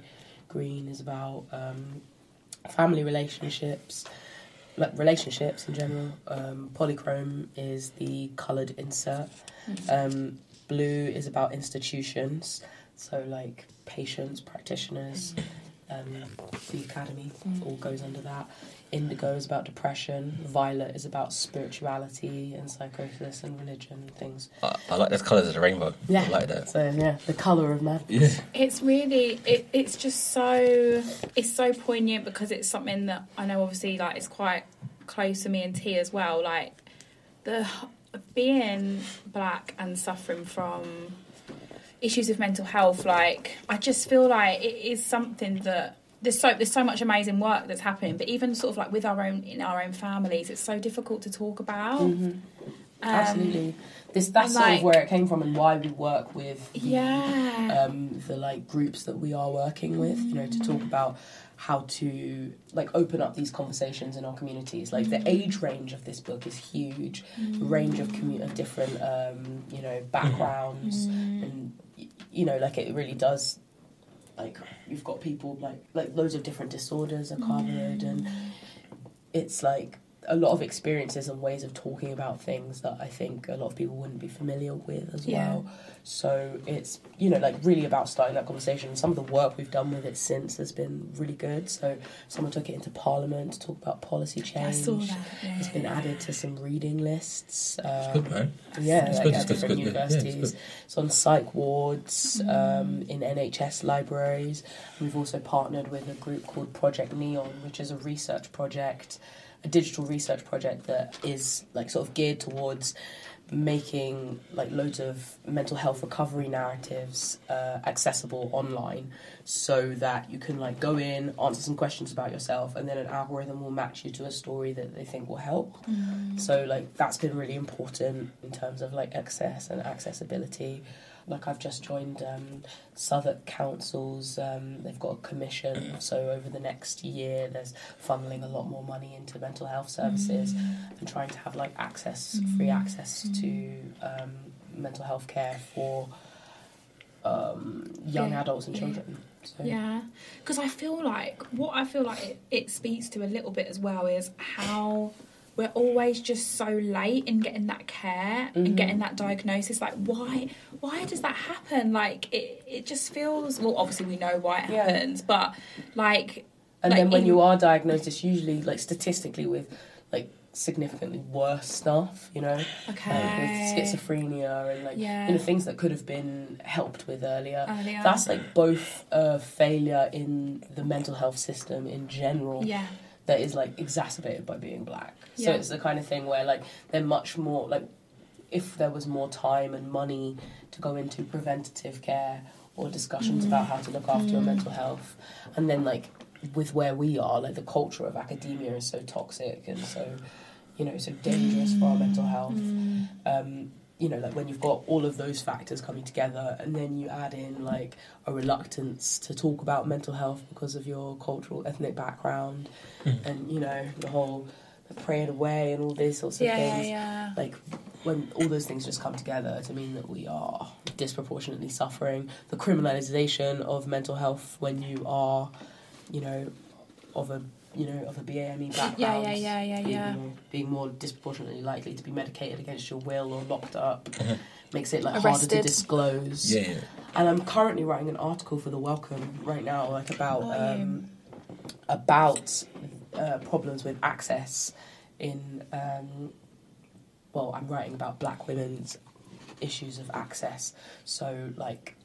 green is about um, family relationships, like relationships in general. Um, polychrome is the coloured insert. Um, blue is about institutions, so like patients, practitioners, um, the academy, mm. all goes under that. Indigo is about depression. Violet is about spirituality and psychosis and religion and things. I, I like those colours of the rainbow. Yeah. I like that. So, yeah, the colour of madness. Yeah. It's really, it, it's just so, it's so poignant because it's something that I know obviously, like, it's quite close to me and T as well. Like, the being black and suffering from issues with mental health, like, I just feel like it is something that there's so there's so much amazing work that's happening, but even sort of like with our own in our own families, it's so difficult to talk about. Mm-hmm. Um, Absolutely, this that's like, sort of where it came from and why we work with the, yeah um, the like groups that we are working with, you know, to talk about how to like open up these conversations in our communities. Like the age range of this book is huge, mm. the range of commu- of different um, you know backgrounds mm. and. You know, like it really does. Like you've got people like like loads of different disorders are covered, mm. and it's like a lot of experiences and ways of talking about things that I think a lot of people wouldn't be familiar with as yeah. well. So it's you know like really about starting that conversation. Some of the work we've done with it since has been really good. So someone took it into Parliament to talk about policy change. I saw that. Yeah. It's been added to some reading lists. Um, it's good, man. Yeah, it's like good, at different good, universities. Yeah, it's, it's on psych wards, mm. um, in N H S libraries. And we've also partnered with a group called Project Neon, which is a research project. A digital research project that is like sort of geared towards making like loads of mental health recovery narratives uh, accessible online, so that you can like go in, answer some questions about yourself, and then an algorithm will match you to a story that they think will help. Mm. So like that's been really important in terms of like access and accessibility. Like I've just joined um, Southwark Council's, um, they've got a commission, so over the next year there's funneling a lot more money into mental health services mm. and trying to have like access, mm. free access to um, mental health care for um, young yeah. adults and children. So. Yeah, because I feel like, what I feel like it, it speaks to a little bit as well is how we're always just so late in getting that care mm-hmm. and getting that diagnosis. Like, why why does that happen? Like, it, it just feels... Well, obviously, we know why it yeah. happens, but, like... And like then when in, you are diagnosed, it's usually, like, statistically with, like, significantly worse stuff, you know? Okay. Like, with schizophrenia and, like, yeah. you know, things that could have been helped with earlier. earlier. That's, like, both a failure in the mental health system in general. Yeah. That is like exacerbated by being black. Yeah. So it's the kind of thing where like they're much more like if there was more time and money to go into preventative care or discussions mm. about how to look after mm. your mental health, and then like with where we are, like the culture of academia is so toxic and so you know so dangerous mm. for our mental health. Mm. Um, you know, like when you've got all of those factors coming together and then you add in like a reluctance to talk about mental health because of your cultural, ethnic background mm. and, you know, the whole the praying away and all these sorts of yeah, things. Yeah, yeah. Like when all those things just come together to mean that we are disproportionately suffering. The criminalisation of mental health when you are, you know, of a you know, of a B A M E background. Yeah, yeah, yeah, yeah, yeah. Being, being more disproportionately likely to be medicated against your will or locked up uh-huh. makes it, like, Arrested. harder to disclose. Yeah, yeah. And I'm currently writing an article for The Welcome right now, like, about um, about uh, problems with access in, um, well, I'm writing about black women's issues of access. So, like,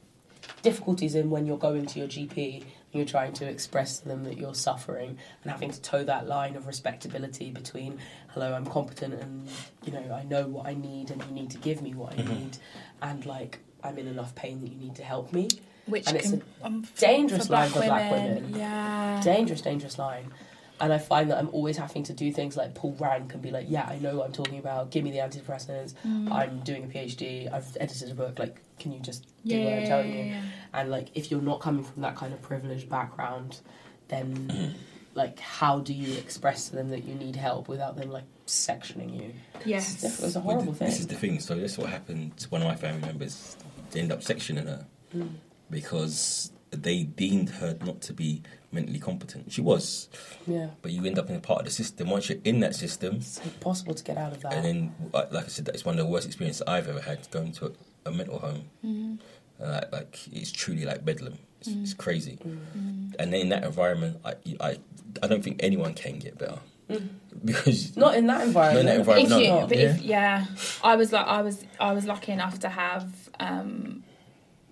difficulties in when you're going to your G P... You're trying to express to them that you're suffering and having to toe that line of respectability between, hello, I'm competent and, you know, I know what I need and you need to give me what I mm-hmm. need and, like, I'm in enough pain that you need to help me. Which and it's can, a um, dangerous line for black women. Yeah. Dangerous, dangerous line. And I find that I'm always having to do things like pull rank and be like, yeah, I know what I'm talking about. Give me the antidepressants. Mm. I'm doing a PhD. I've edited a book. Like, can you just do yeah, what I'm telling you? Yeah. And, like, if you're not coming from that kind of privileged background, then, like, how do you express to them that you need help without them, like, sectioning you? Yes. It was a horrible the, thing. This is the thing. So this is what happened to one of my family members. They end up sectioning her mm. because they deemed her not to be mentally competent. She was. Yeah. But you end up in a part of the system. Once you're in that system, it's impossible to get out of that. And then, like I said, that's one of the worst experiences I've ever had, going to a, a mental home. Mm-hmm. Uh, like, it's truly like bedlam. It's, mm. it's crazy. Mm. And then in that environment, I, I, I don't think anyone can get better. Mm. Because not in that environment. Not in that environment. You, no, but yeah. If, yeah. I was like, I was, I was lucky enough to have um,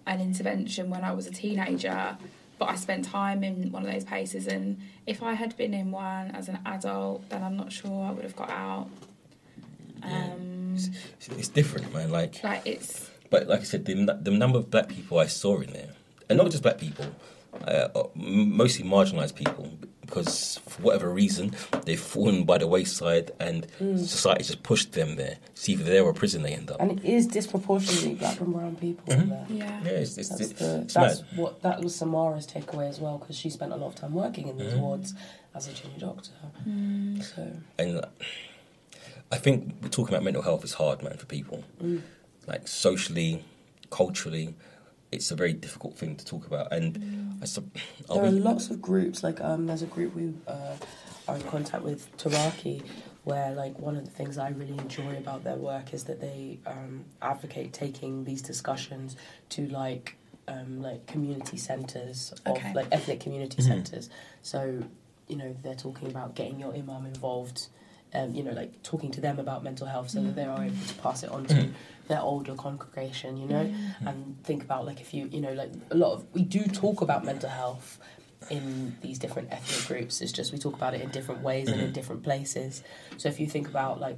an intervention when I was a teenager. But I spent time in one of those places, and if I had been in one as an adult, then I'm not sure I would have got out. Um, yeah. it's, it's different, man. Like, like it's. But like I said, the the number of black people I saw in there, and not just black people, uh, mostly marginalised people, because for whatever reason they've fallen by the wayside, and mm. society just pushed them there. It's either there or prison they end up. And it is disproportionately black and brown people mm-hmm. there. Yeah, yeah it's, it's, that's, it's, the, it's that's what that was Samara's takeaway as well, because she spent a lot of time working in these mm. wards as a junior doctor. Mm. So, and uh, I think talking about mental health is hard, man, for people. Mm. Like socially, culturally, it's a very difficult thing to talk about. And mm. I sub- there are we- lots of groups. Like, um, there's a group we uh, are in contact with, Taraki, where, like, one of the things I really enjoy about their work is that they um, advocate taking these discussions to, like, um, like community centres of okay. like ethnic community mm-hmm. centres. So, you know, they're talking about getting your imam involved. Um, you know, like, talking to them about mental health so that they are able to pass it on to their older congregation, you know, mm-hmm. and think about, like, if you, you know, like, a lot of... We do talk about mental health in these different ethnic groups. It's just we talk about it in different ways and in different places. So if you think about, like,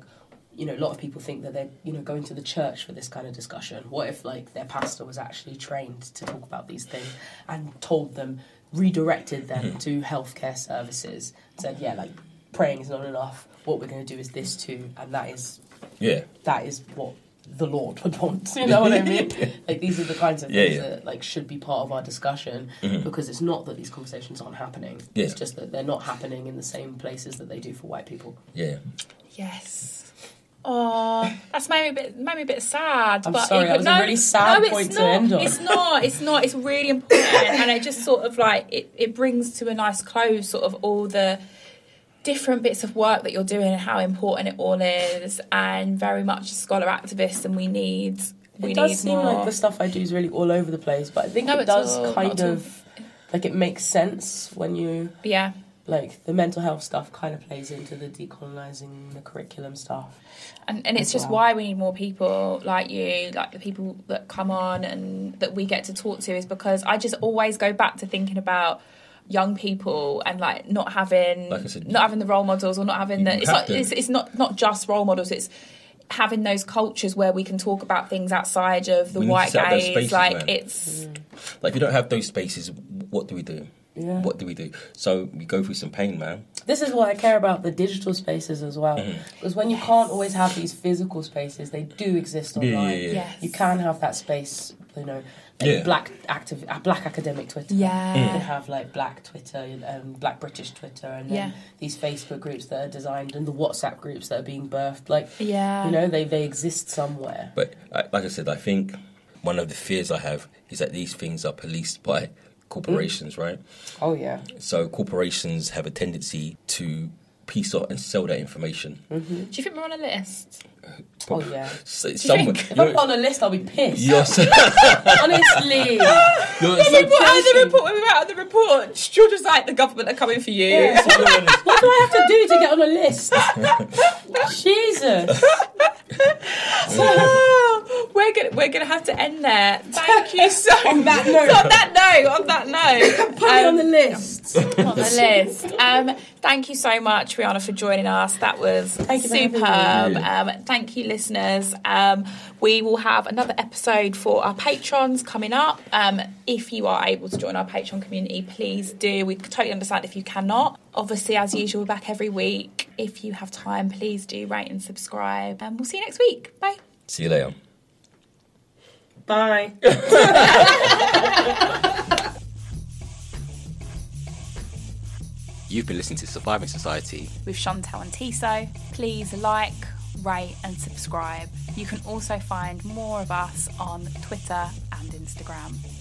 you know, a lot of people think that they're, you know, going to the church for this kind of discussion. What if, like, their pastor was actually trained to talk about these things and told them, redirected them to healthcare services, said, yeah, like, praying is not enough. What we're going to do is this too, and that is, yeah, that is what the Lord would want. You know what I mean? Like, these are the kinds of yeah, things yeah. that, like, should be part of our discussion mm-hmm. because it's not that these conversations aren't happening. Yeah. It's just that they're not happening in the same places that they do for white people. Yeah. Yes. Oh, that's made me a bit, made me a bit sad. I'm but sorry, that was no, a really sad no, point not, to end on. It's not. It's not. It's really important, and it just sort of, like, it, it brings to a nice close sort of all the different bits of work that you're doing and how important it all is, and very much scholar activists, and we need we it does need seem more. Like the stuff I do is really all over the place, but I think no, it does all, kind of all. Like, it makes sense when you yeah like the mental health stuff kind of plays into the decolonizing the curriculum stuff, and and it's just well. Why we need more people like you, like the people that come on and that we get to talk to, is because I just always go back to thinking about young people and, like, not having like said, not having the role models, or not having the it's like, it's, it's not not just role models, it's having those cultures where we can talk about things outside of the white gaze spaces, like man. It's yeah. like, if you don't have those spaces, what do we do? Yeah. What do we do? So we go through some pain, man. This is why I care about the digital spaces as well. Mm. Because when you yes. can't always have these physical spaces, they do exist online. Yeah, yeah, yeah. Yes. You can have that space, you know, like yeah. black active, uh, black academic Twitter. Yeah. Mm. You can have, like, black Twitter, um, black British Twitter, and then yeah. these Facebook groups that are designed, and the WhatsApp groups that are being birthed. Like, yeah. you know, they, they exist somewhere. But like I said, I think one of the fears I have is that these things are policed by corporations, mm. right? Oh, yeah. So corporations have a tendency to piece out and sell that information. Mm-hmm. Do you think we're on a list? Uh, oh, yeah. So, do someone, you think, if I'm on a list, I'll be pissed. You're so honestly. You're so report, oh, the report, we were out of the report. Georgia's like, the government are coming for you. Yeah. So what do I have to do to get on a list? Jesus. So, we're gonna we're gonna have to end there. Thank you so much. On that note. on that note. On that note. Put me um, on the list. list. On the list. Um, thank you so much, Rihanna, for joining us. That was thank superb. Um, thank you, listeners. Um, we will have another episode for our patrons coming up. Um, if you are able to join our Patreon community, please do. We totally understand if you cannot. Obviously, as usual, we're back every week. If you have time, please do rate and subscribe. And um, we'll see you next week. Bye. See you later. Bye. You've been listening to Surviving Society with Chantel and Tiso. Please like, rate and subscribe. You can also find more of us on Twitter and Instagram.